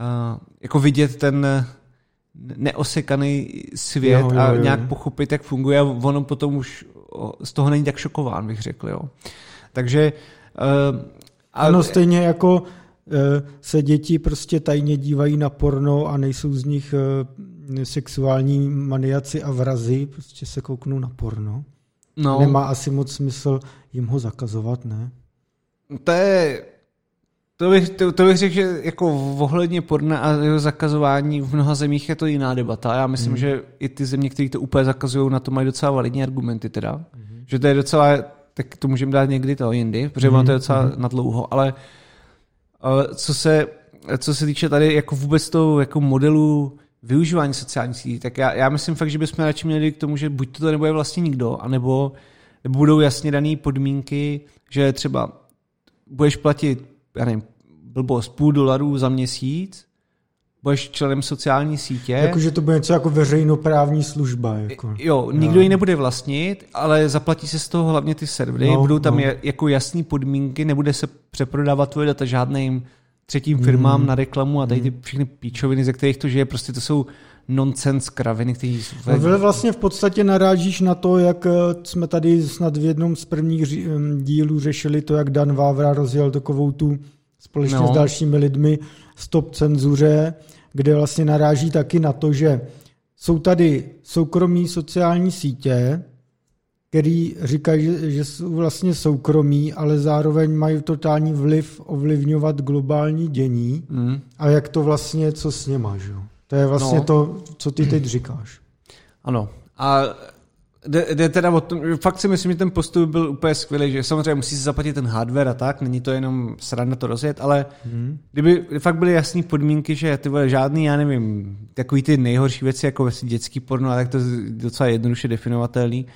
uh, jako vidět ten neosekaný svět jo, jo, a nějak jo, jo. pochopit, jak funguje a ono potom už z toho není tak šokován, bych řekl. Jo. Takže... Uh, ano, stejně jako se děti prostě tajně dívají na porno a nejsou z nich sexuální maniaci a vrazi, prostě se kouknou na porno. No. Nemá asi moc smysl jim ho zakazovat, ne? To je... To bych, to, to bych řekl, že jako ohledně porna a jeho zakazování v mnoha zemích je to jiná debata. Já myslím, mm. že i ty země, které to úplně zakazují, na to mají docela validní argumenty teda. Mm. Že to je docela... Tak to můžeme dát někdy toho jindy, protože mm. ono to je docela mm. nadlouho, ale... Co se, co se týče tady jako vůbec toho jako modelu využívání sociálních sítí, tak já, já myslím fakt, že bychom radši měli k tomu, že buď to nebude vlastně nikdo, anebo nebo budou jasně dané podmínky, že třeba budeš platit, já nevím, blbost, půl dolarů za měsíc, budeš členem sociální sítě. Jakože to bude něco jako veřejnoprávní služba. Jako. Jo, nikdo no. ji nebude vlastnit, ale zaplatí se z toho hlavně ty servery, no, budou tam no. jako jasné podmínky, nebude se přeprodávat tvoje data žádným třetím firmám mm. na reklamu a tady ty všechny píčoviny, ze kterých to žije, prostě to jsou nonsense kraviny, které jsou... No, vlastně v podstatě narážíš na to, jak jsme tady snad v jednom z prvních dílů řešili to, jak Dan Vávra rozjel takovou tu společně no. s dalšími lidmi stop cenzuře, kde vlastně naráží taky na to, že jsou tady soukromí sociální sítě, který říkají, že jsou vlastně soukromí, ale zároveň mají totální vliv ovlivňovat globální dění mm. a jak to vlastně, co s něma, že? To je vlastně no. to, co ty teď říkáš. Ano. A jde, jde teda o tom, fakt si myslím, že ten postup byl úplně skvělý, že samozřejmě musí se zaplatit ten hardware a tak, není to jenom sranda to rozjet, ale hmm. kdyby fakt byly jasné podmínky, že ty vole žádný, já nevím, takový ty nejhorší věci, jako vlastně dětský porno, a tak to je docela jednoduše definovatelný,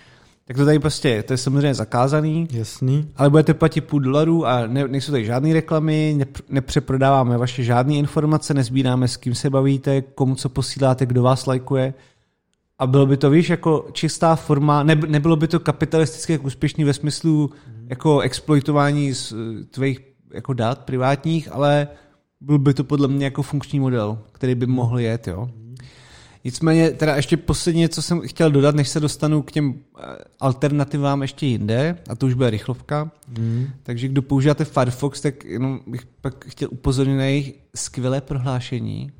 tak to tady prostě, to je samozřejmě zakázaný, jasný. Ale budete platit půl dolarů a ne, nejsou tady žádné reklamy, nepřeprodáváme vaše žádné informace, nezbíráme, s kým se bavíte, komu co posíláte, kdo vás lajkuje. A bylo by to, víš, jako čistá forma, ne, nebylo by to kapitalistické jak úspěšný ve smyslu jako exploitování z tvých jako dat privátních, ale byl by to podle mě jako funkční model, který by mohl jet, jo. Nicméně, teda ještě poslední, co jsem chtěl dodat, než se dostanu k těm alternativám ještě jinde, a to už byla rychlovka, mm. takže kdo používáte Firefox, tak jenom bych pak chtěl upozornit na jejich skvělé prohlášení.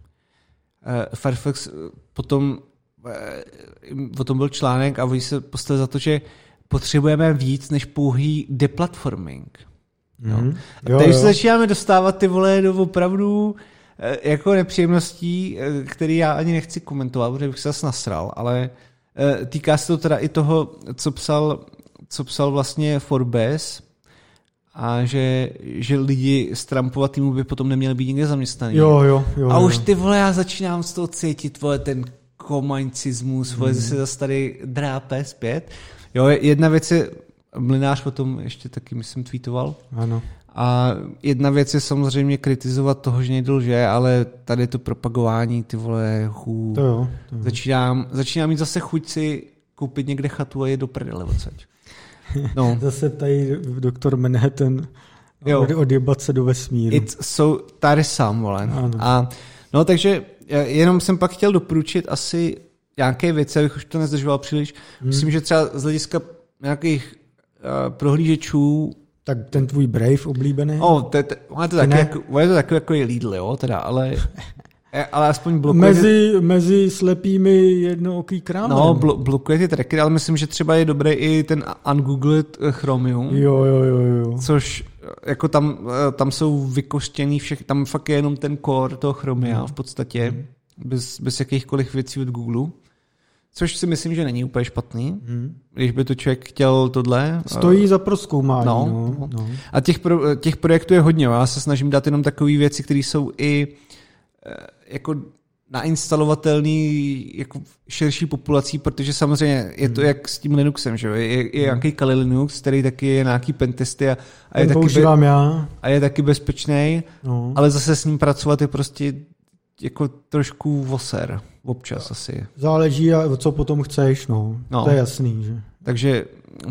Firefox potom o tom byl článek a oni se postavili za to, že potřebujeme víc než pouhý deplatforming. No. Mm. Jo, a teď jo. se začínáme dostávat ty vole do opravdu jako nepříjemností, které já ani nechci komentovat, protože bych se zase nasral, ale týká se to teda i toho, co psal, co psal vlastně Forbes, a že, že lidi z Trumpova týmu by potom neměli být někde zaměstnaný. Jo, jo, jo, a už ty vole, já začínám z toho cítit, vole, ten komancismus, vole, hmm. se zase tady drápe zpět. Jo, jedna věc je, Mlynář o tom ještě taky, myslím, tweetoval. Ano. A jedna věc je samozřejmě kritizovat toho, že někdo lže, ale tady to propagování, ty vole, chů. To jo, to jo. Začínám, začínám mít zase chuť si koupit někde chatu a je do prdele odsaď. No. Zase tady doktor Manhattan od, odjebat se do vesmíru. It's so, tady sám, vole. A, no, takže jenom jsem pak chtěl doporučit asi nějaké věci, abych už to nezdržoval příliš. Hmm. Myslím, že třeba z hlediska nějakých uh, prohlížečů. Tak ten tvůj Brave oblíbený? O, to je to takový jako je Lidl, jo, teda, ale, ale aspoň blokuje... Mezi, ty... mezi slepými jednooký krám. No, blo, blokuje ty trackery, ale myslím, že třeba je dobrý i ten ungoogled Chromium. Jo, jo, jo, jo. Což, jako tam, tam jsou vykoštěný všech, tam fakt je jenom ten core toho Chromia no. v podstatě, mm. bez, bez jakýchkoliv věcí od Google. Což si myslím, že není úplně špatný, hmm. když by to člověk chtěl tohle. Stojí za prozkoumání. No, no, no. A těch, pro, těch projektů je hodně. Já se snažím dát jenom takové věci, které jsou i jako nainstalovatelné jako širší populací, protože samozřejmě je to hmm. jak s tím Linuxem, že? Je, je hmm. nějaký Kali Linux, který taky je nějaký pentesty a, a, je, taky be, já. a je taky bezpečný, no. ale zase s ním pracovat je prostě jako trošku voser. Občas asi. Záleží, co potom chceš, no. no. To je jasný, že? Takže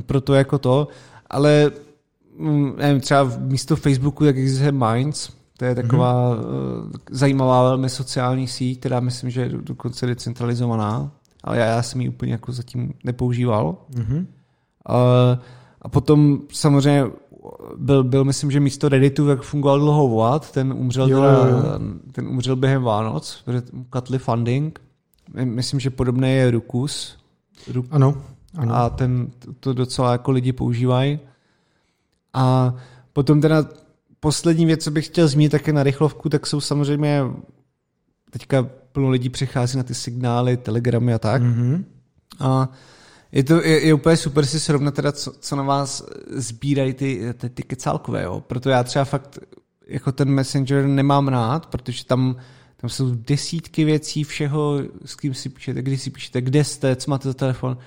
proto jako to, ale nevím, třeba místo Facebooku tak existuje Minds, to je taková mm-hmm. zajímavá velmi sociální síť, která myslím, že je dokonce decentralizovaná, ale já, já jsem ji úplně jako zatím nepoužíval. Mm-hmm. A, a potom samozřejmě byl, byl myslím, že místo Redditu, jak fungoval dlouho Watt, ten umřel, jo, teda, jo. ten umřel během Vánoc, protože katli funding. Myslím, že podobné je Rukus. Ruk- ano, ano. A ten, to docela jako lidi používají. A potom teda poslední věc, co bych chtěl zmínit také na rychlovku, tak jsou samozřejmě teďka plno lidí přechází na ty signály, telegramy a tak. Mm-hmm. A je to je, je úplně super si srovnat teda, co, co na vás sbírají ty, ty, ty kecálkové, jo. Proto já třeba fakt jako ten Messenger nemám rád, protože tam, tam jsou desítky věcí všeho, s kým si píšete, kdy si píšete, kde jste, co máte za telefon.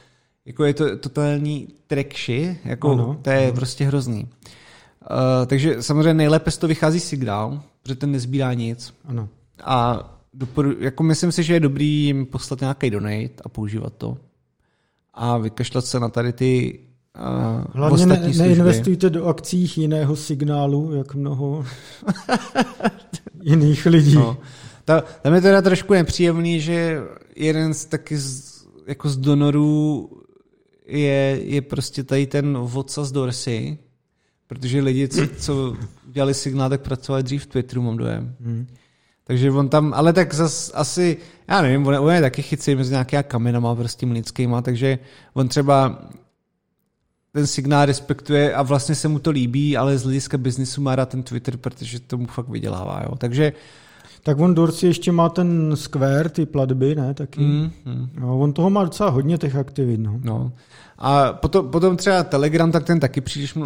Jako je to totální trekši, jako ano, to je ano. prostě hrozný. Uh, takže samozřejmě nejlépe z toho vychází signál, protože ten nezbírá nic. Ano. A doporu, jako myslím si, že je dobrý jim poslat nějaký donate a používat to. A vykašlat se na tady ty uh, hlavně ostatní ne, služby. Neinvestujte do akcích jiného signálu, jak mnoho jiných lidí. No. Ta, tam je teda trošku nepříjemný, že jeden z taky z, jako z donorů je, je prostě tady ten vodca z Dorsey, protože lidi, co, co dělali signál, tak pracovali dřív v Twitteru, mám dojem. Hmm. Takže on tam, ale tak zas asi, já nevím, on, on je taky chycej mezi nějakýma kamenama, prostě lidskýma, takže on třeba ten signál respektuje a vlastně se mu to líbí, ale z hlediska biznisu má rád ten Twitter, protože to mu fakt vydělává, jo. Takže tak on Dorsey ještě má ten Square, ty platby, ne, taky. Mm, mm. No, on toho má docela hodně těch aktivit, no. no. A potom, potom třeba Telegram, tak ten taky příliš,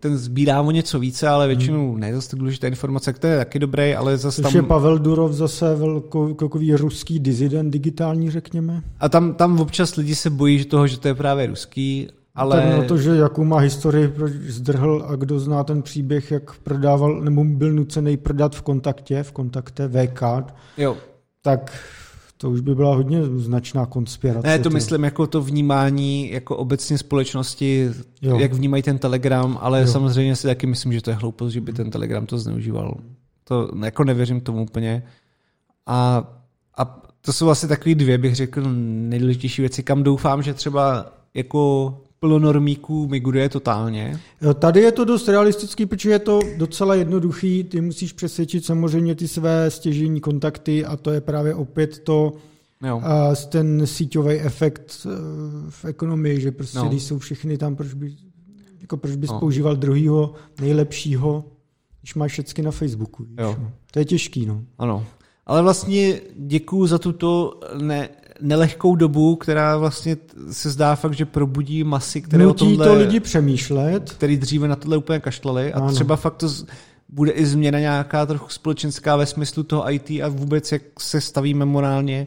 ten sbírá o něco více, ale většinou mm. ne, zase důležité informace, které je taky dobré, ale zase tam... Což je Pavel Durov zase velko, takový ruský dizident digitální, řekněme. A tam, tam občas lidi se bojí toho, že to je právě ruský, ale... Ten, no to, že jakou má historii, proč zdrhl a kdo zná ten příběh, jak prodával, nebo byl nucený prodat v kontaktě, v kontakte V K, jo. tak... To už by byla hodně značná konspirace. Ne, to myslím jako to vnímání jako obecně společnosti, jo. jak vnímají ten Telegram, ale jo. samozřejmě si taky myslím, že to je hloupost, že by ten Telegram to zneužíval. To jako nevěřím tomu úplně. A, a to jsou asi takový dvě, bych řekl, nejdůležitější věci, kam doufám, že třeba jako plnonormíků migruje totálně. Tady je to dost realistický, protože je to docela jednoduchý. Ty musíš přesvědčit samozřejmě ty své stěžejní kontakty a to je právě opět to jo. ten síťový efekt v ekonomii, že prostě no. když jsou všechny tam, proč, by, jako proč bys no. používal druhýho nejlepšího, když máš všechny na Facebooku. Jo. To je těžký. No. Ano. Ale vlastně děkuju za tuto ne... nelehkou dobu, která vlastně se zdá fakt, že probudí masy, které nutí o tomhle... to lidi přemýšlet. Který dříve na tohle úplně kašlali a ano. třeba fakt to z, bude i změna nějaká trochu společenská ve smyslu toho I T a vůbec jak se stavíme morálně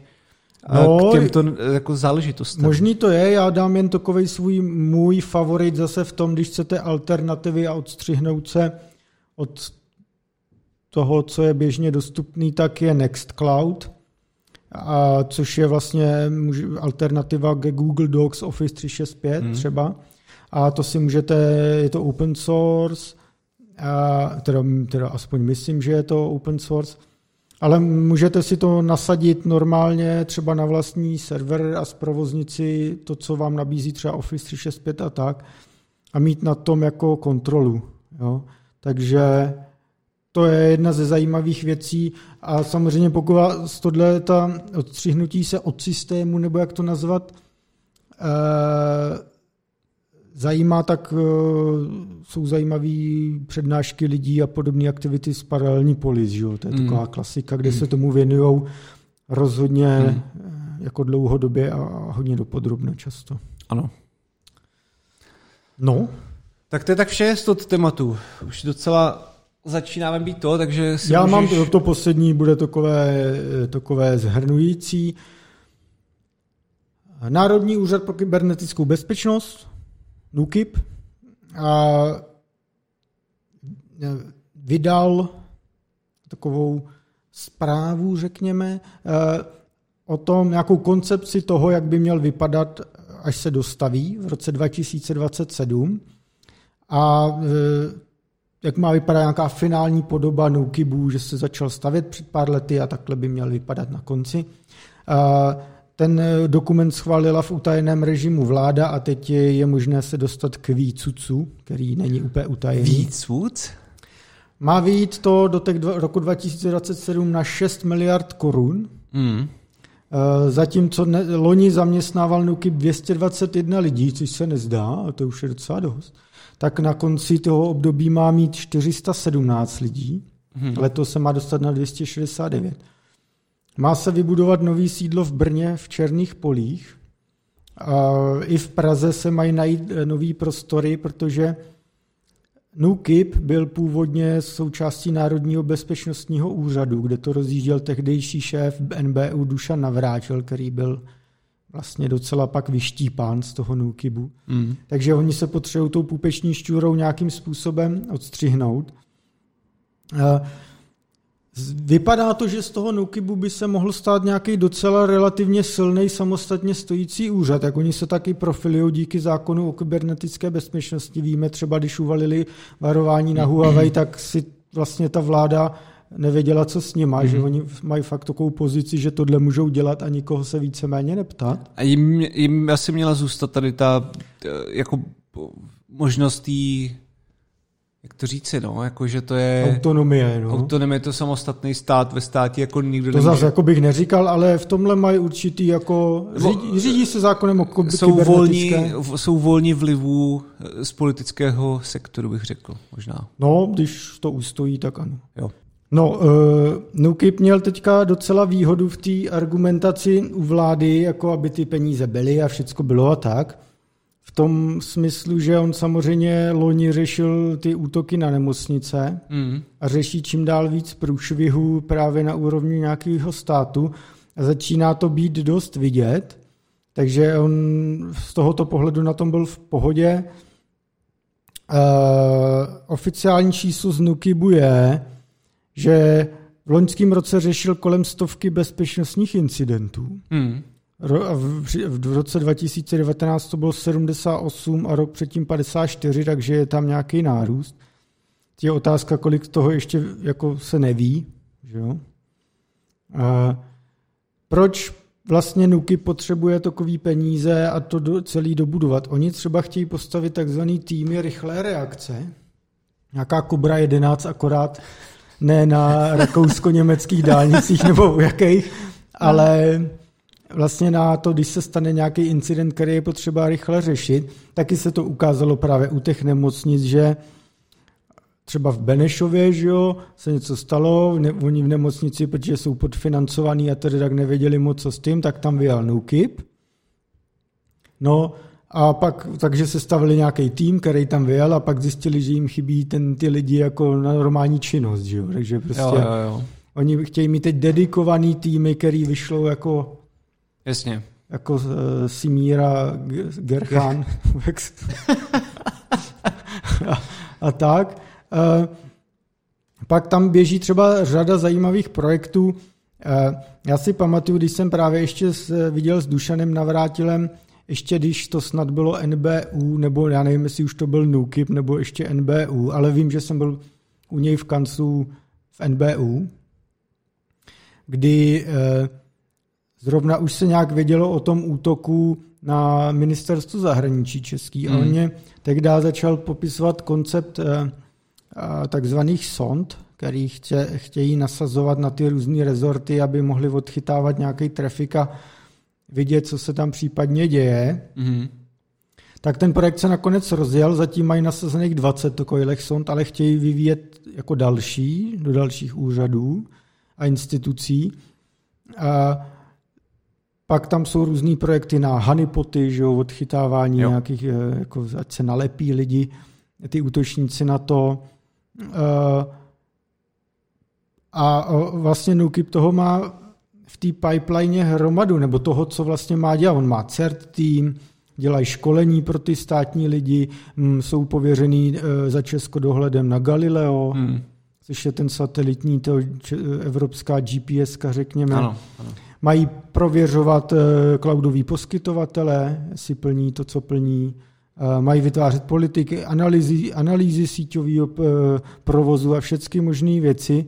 no, k těmto jako záležitostem. Možný to je, já dám jen takovej svůj můj favorit zase v tom, když chcete alternativy a odstřihnout se od toho, co je běžně dostupný, tak je Nextcloud. A což je vlastně alternativa k Google Docs Office tři šedesát pět hmm. třeba. A to si můžete, je to open source, a teda, teda aspoň myslím, že je to open source, ale můžete si to nasadit normálně třeba na vlastní server a zprovoznit si to, co vám nabízí třeba Office tři šedesát pět a tak, a mít na tom jako kontrolu. Jo? Takže... To je jedna ze zajímavých věcí a samozřejmě pokud z tohle ta odstřihnutí se od systému, nebo jak to nazvat, eh, zajímá, tak eh, jsou zajímavé přednášky lidí a podobné aktivity z paralelní polis. Že jo? To je taková mm. klasika, kde mm. se tomu věnují rozhodně mm. eh, jako dlouhodobě a hodně dopodrobně často. Ano. No. Tak to je tak vše z toho tématu. Už docela... Začínáme být to, takže si Já můžeš... mám to, to poslední, bude takové, takové zhrnující. Národní úřad pro kybernetickou bezpečnost, NÚKIB, a vydal takovou zprávu, řekněme, o tom, nějakou koncepci toho, jak by měl vypadat, až se dostaví v roce dva tisíce dvacet sedm. A jak má vypadat nějaká finální podoba NÚKIBu, že se začal stavět před pár lety a takhle by měl vypadat na konci. Ten dokument schválila v utajeném režimu vláda a teď je možné se dostat k výcucu, který není úplně utajený. Výcuc? Má vyjít to do roku dva tisíce dvacet sedm na šest miliard korun, mm. zatímco ne, loni zaměstnával NÚKIB dvě stě dvacet jedna lidí, což se nezdá, a to už je docela dost, tak na konci toho období má mít čtyři sta sedmnáct lidí, mm. letos se má dostat na dvě stě šedesát devět. Má se vybudovat nový sídlo v Brně v Černých polích. A i v Praze se mají najít nový prostory, protože NÚKIB byl původně součástí Národního bezpečnostního úřadu, kde to rozjížděl tehdejší šéf N B Ú Dušan Navráčil, který byl vlastně docela pak vyštípán z toho NÚKIBu. Mm. Takže oni se potřebují tou půpeční šťůrou nějakým způsobem odstřihnout. A vypadá to, že z toho NÚKIBu by se mohl stát nějaký docela relativně silný samostatně stojící úřad, jak oni se taky profilují díky zákonu o kybernetické bezpečnosti. Víme třeba, když uvalili varování na Huawei, tak si vlastně ta vláda nevěděla, co s nima, mm-hmm. že oni mají fakt takovou pozici, že tohle můžou dělat a nikoho se víceméně neptat. A jim, jim asi měla zůstat tady ta jako možnost jí... Jak to říci, no, jakože to je... Autonomie, no. Autonomie, to samostatný stát ve státě, jako nikdo to nemůže... To zase, jako bych neříkal, ale v tomhle mají určitý, jako... Řídí, řídí se zákonem o kybernetické... Jsou volní vlivů z politického sektoru, bych řekl, možná. No, když to ustojí, tak ano. Jo. No, uh, NÚKIB měl teďka docela výhodu v té argumentaci u vlády, jako aby ty peníze byly a všecko bylo a tak... V tom smyslu, že on samozřejmě loni řešil ty útoky na nemocnice mm. a řeší čím dál víc průšvihů právě na úrovni nějakého státu a začíná to být dost vidět, takže on z tohoto pohledu na tom byl v pohodě. Uh, oficiální číslo z NÚKIBu je, že v loňském roce řešil kolem stovky bezpečnostních incidentů. Mm. V roce dva tisíce devatenáct to bylo sedmdesát osm a rok předtím padesát čtyři, takže je tam nějaký nárůst. Je otázka, kolik toho ještě jako se neví. Že jo? A proč vlastně NÚKIB potřebuje takové peníze a to do, celý dobudovat? Oni třeba chtějí postavit takzvaný týmy rychlé reakce. Nějaká Kobra jedenáct akorát ne na rakousko-německých dálnicích nebo u jakých, ale... Vlastně na to, když se stane nějaký incident, který je potřeba rychle řešit, taky se to ukázalo právě u těch nemocnic, že třeba v Benešově, že jo, se něco stalo, ne, oni v nemocnici, protože jsou podfinancovaní a tedy tak nevěděli moc, co s tím, tak tam vyjel NÚKIB. No a pak, takže se stavili nějaký tým, který tam vyjel a pak zjistili, že jim chybí ten, ty lidi jako na normální činnost, že jo, takže prostě jo, jo, jo. Oni chtějí mít teď dedikovaný týmy, který vyšlou jako... Jasně. Jako uh, Simíra Gerchan. a, a tak. Uh, pak tam běží třeba řada zajímavých projektů. Uh, já si pamatuju, když jsem právě ještě s, viděl s Dušanem Navrátilem, ještě když to snad bylo N B Ú, nebo já nevím, jestli už to byl NÚKIB, nebo ještě N B Ú, ale vím, že jsem byl u něj v kanclu v N B Ú, kdy... Uh, Zrovna už se nějak vědělo o tom útoku na ministerstvo zahraničí český. Mm. A on mě tehdy začal popisovat koncept takzvaných sond, který chtě, chtějí nasazovat na ty různé rezorty, aby mohli odchytávat nějaký trafik a vidět, co se tam případně děje. Mm. Tak ten projekt se nakonec rozjel, zatím mají nasazených dvacet takových sond, ale chtějí vyvíjet jako další, do dalších úřadů a institucí. A pak tam jsou různý projekty na honeypoty, že jo, odchytávání jo. nějakých, jako, ať se nalepí lidi, ty útočníci na to. A vlastně NÚKIB toho má v té pipeline hromadu, nebo toho, co vlastně má dělat. On má cert tým, dělají školení pro ty státní lidi, jsou pověřený za Česko dohledem na Galileo, hmm. což je ten satelitní, to evropská G P S ka, řekněme. Ano, ano. Mají prověřovat cloudoví poskytovatele, jestli plní to, co plní. Mají vytvářet politiky, analýzy, analýzy síťového provozu a všechny možné věci.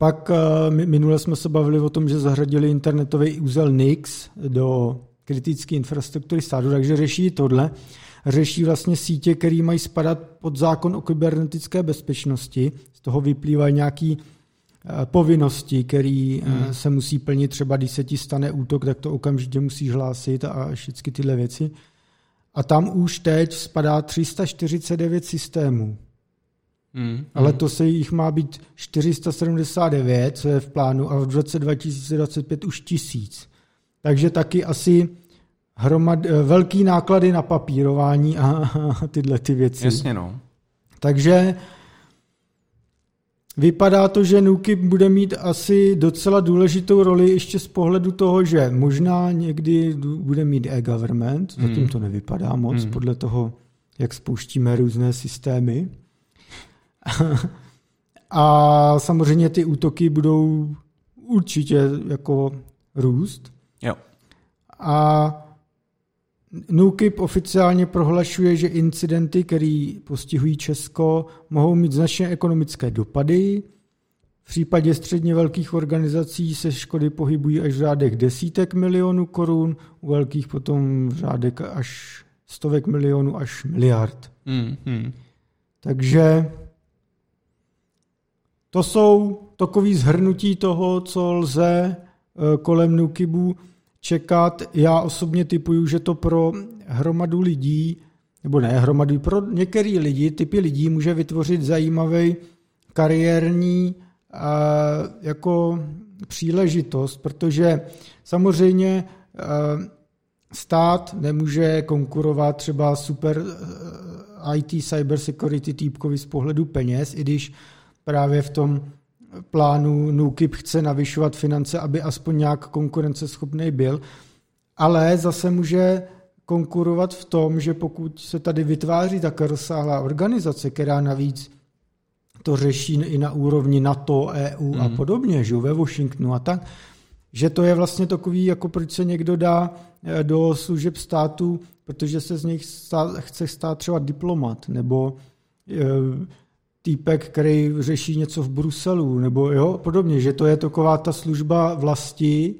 Pak minule jsme se bavili o tom, že zařadili internetový úzel N I C do kritické infrastruktury státu, takže řeší tohle. Řeší vlastně sítě, které mají spadat pod zákon o kybernetické bezpečnosti. Z toho vyplývají nějaké povinnosti, které hmm. se musí plnit. Třeba když se ti stane útok, tak to okamžitě musíš hlásit a všechny tyhle věci. A tam už teď spadá tři sta čtyřicet devět systémů. Hmm. Ale to se jich má být čtyři sta sedmdesát devět, co je v plánu, a v roce dva tisíce dvacet pět už tisíc. Takže taky asi hromad, velký náklady na papírování a tyhle ty věci. Jasně, no. Takže vypadá to, že NÚKIP bude mít asi docela důležitou roli ještě z pohledu toho, že možná někdy bude mít e-government, zatím hmm. to nevypadá moc, hmm. podle toho, jak spouštíme různé systémy. A samozřejmě ty útoky budou určitě jako růst. Jo. A NÚKIP oficiálně prohlašuje, že incidenty, které postihují Česko, mohou mít značné ekonomické dopady. V případě středně velkých organizací se škody pohybují až v řádech desítek milionů korun, u velkých potom v řádech až stovek milionů až miliard. Mm, mm. Takže to jsou takové shrnutí toho, co lze kolem NÚKIPu čekat. Já osobně tipuju, že to pro hromadu lidí, nebo ne hromadu, pro některý lidi, typy lidí může vytvořit zajímavý kariérní jako příležitost, protože samozřejmě stát nemůže konkurovat třeba super í té cyber security týpkovi z pohledu peněz, i když právě v tom plánu NÚKIP chce navyšovat finance, aby aspoň nějak konkurenceschopný byl, ale zase může konkurovat v tom, že pokud se tady vytváří tak rozsáhlá organizace, která navíc to řeší i na úrovni NATO, E U mm. a podobně, že ve Washingtonu a tak, že to je vlastně takový, jako proč se někdo dá do služeb státu, protože se z nich stát, chce stát třeba diplomat, nebo e, týpek, který řeší něco v Bruselu, nebo jo, podobně, že to je taková ta služba vlasti,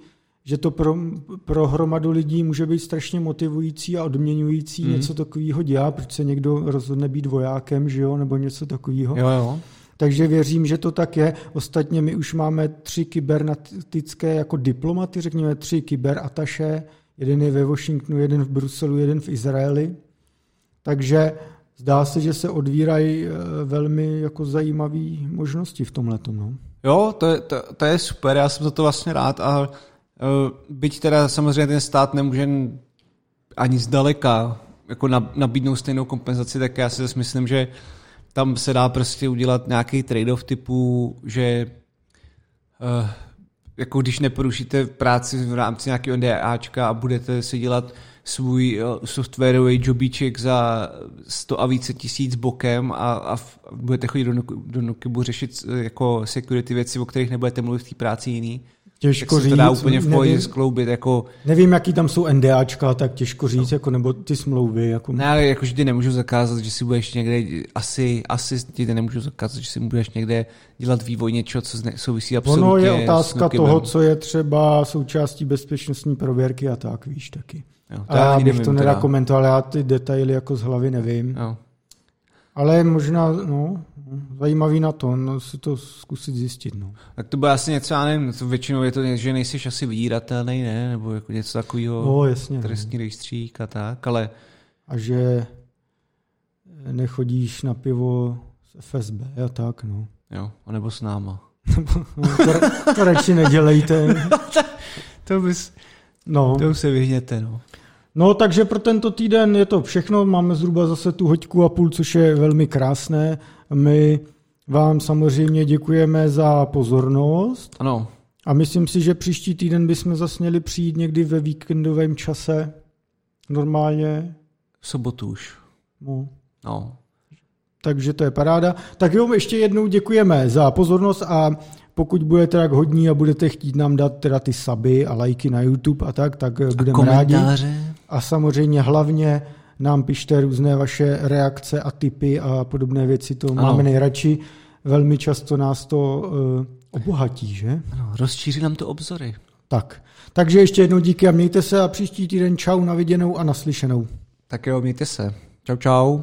že to pro, pro hromadu lidí může být strašně motivující a odměňující mm. něco takového dělá, proč se někdo rozhodne být vojákem, že jo, nebo něco takového. Jo, jo. Takže věřím, že to tak je. Ostatně my už máme tři kybernetické jako diplomaty, řekněme tři kyberataše, jeden je ve Washingtonu, jeden v Bruselu, jeden v Izraeli. Takže zdá se, že se odvírají velmi jako zajímavé možnosti v tomhletom. No? Jo, to je, to, to je super, já jsem za to vlastně rád. A uh, byť teda samozřejmě ten stát nemůže ani zdaleka jako nabídnout stejnou kompenzaci, tak já si zase myslím, že tam se dá prostě udělat nějaký trade-off typu, že uh, jako když neporušíte práci v rámci nějakého NDAčka a budete si dělat svůj softwarový jobíček za sto a více tisíc bokem a, a budete chodit do, do NÚKIPu řešit jako security věci, o kterých nebudete mluvit v té práci jiný. Těžko tak se říct, to dá úplně v pohodě skloubit. Jako, nevím, jaký tam jsou NDAčka, tak těžko říct, no. Jako, nebo ty smlouvy. Jako... Ne, ale jakože ty nemůžu zakázat, že si budeš někde, asi, asi ty nemůžu zakázat, že si budeš někde dělat vývoj něčeho, co souvisí absolutně. Ono je otázka toho, co je třeba součástí bezpečnostní prověrky a tak, víš, taky. Jo, a já bych to nedá komentovat, já ty detaily jako z hlavy nevím. Jo. Ale možná, no, zajímavý na to, no, si to zkusit zjistit. No. Tak to bude asi něco, já nevím, většinou je to, že nejsi asi vydíratelný, ne? Nebo jako něco takového, no, jasně, trestní ne. rejstřík a tak, ale... A že nechodíš na pivo z F S B a tak, no. Jo, anebo s náma. to, to radši nedělejte. to bys... No. To už se vyhněte, no. No, takže pro tento týden je to všechno. Máme zhruba zase tu hoďku a půl, což je velmi krásné. My vám samozřejmě děkujeme za pozornost. Ano. A myslím si, že příští týden bychom zase měli přijít někdy ve víkendovém čase. Normálně. V sobotu už. No. No. Takže to je paráda. Tak jo, ještě jednou děkujeme za pozornost a pokud budete tak hodní a budete chtít nám dát teda ty suby a lajky na YouTube a tak, tak budeme rádi. A samozřejmě hlavně nám pište různé vaše reakce a tipy a podobné věci, to ano. Máme nejradši. Velmi často nás to uh, obohatí, že? Ano, rozšíří nám to obzory. Tak, takže ještě jednou díky a mějte se a příští týden čau, na viděnou a naslyšenou. Tak jo, mějte se. Čau, čau.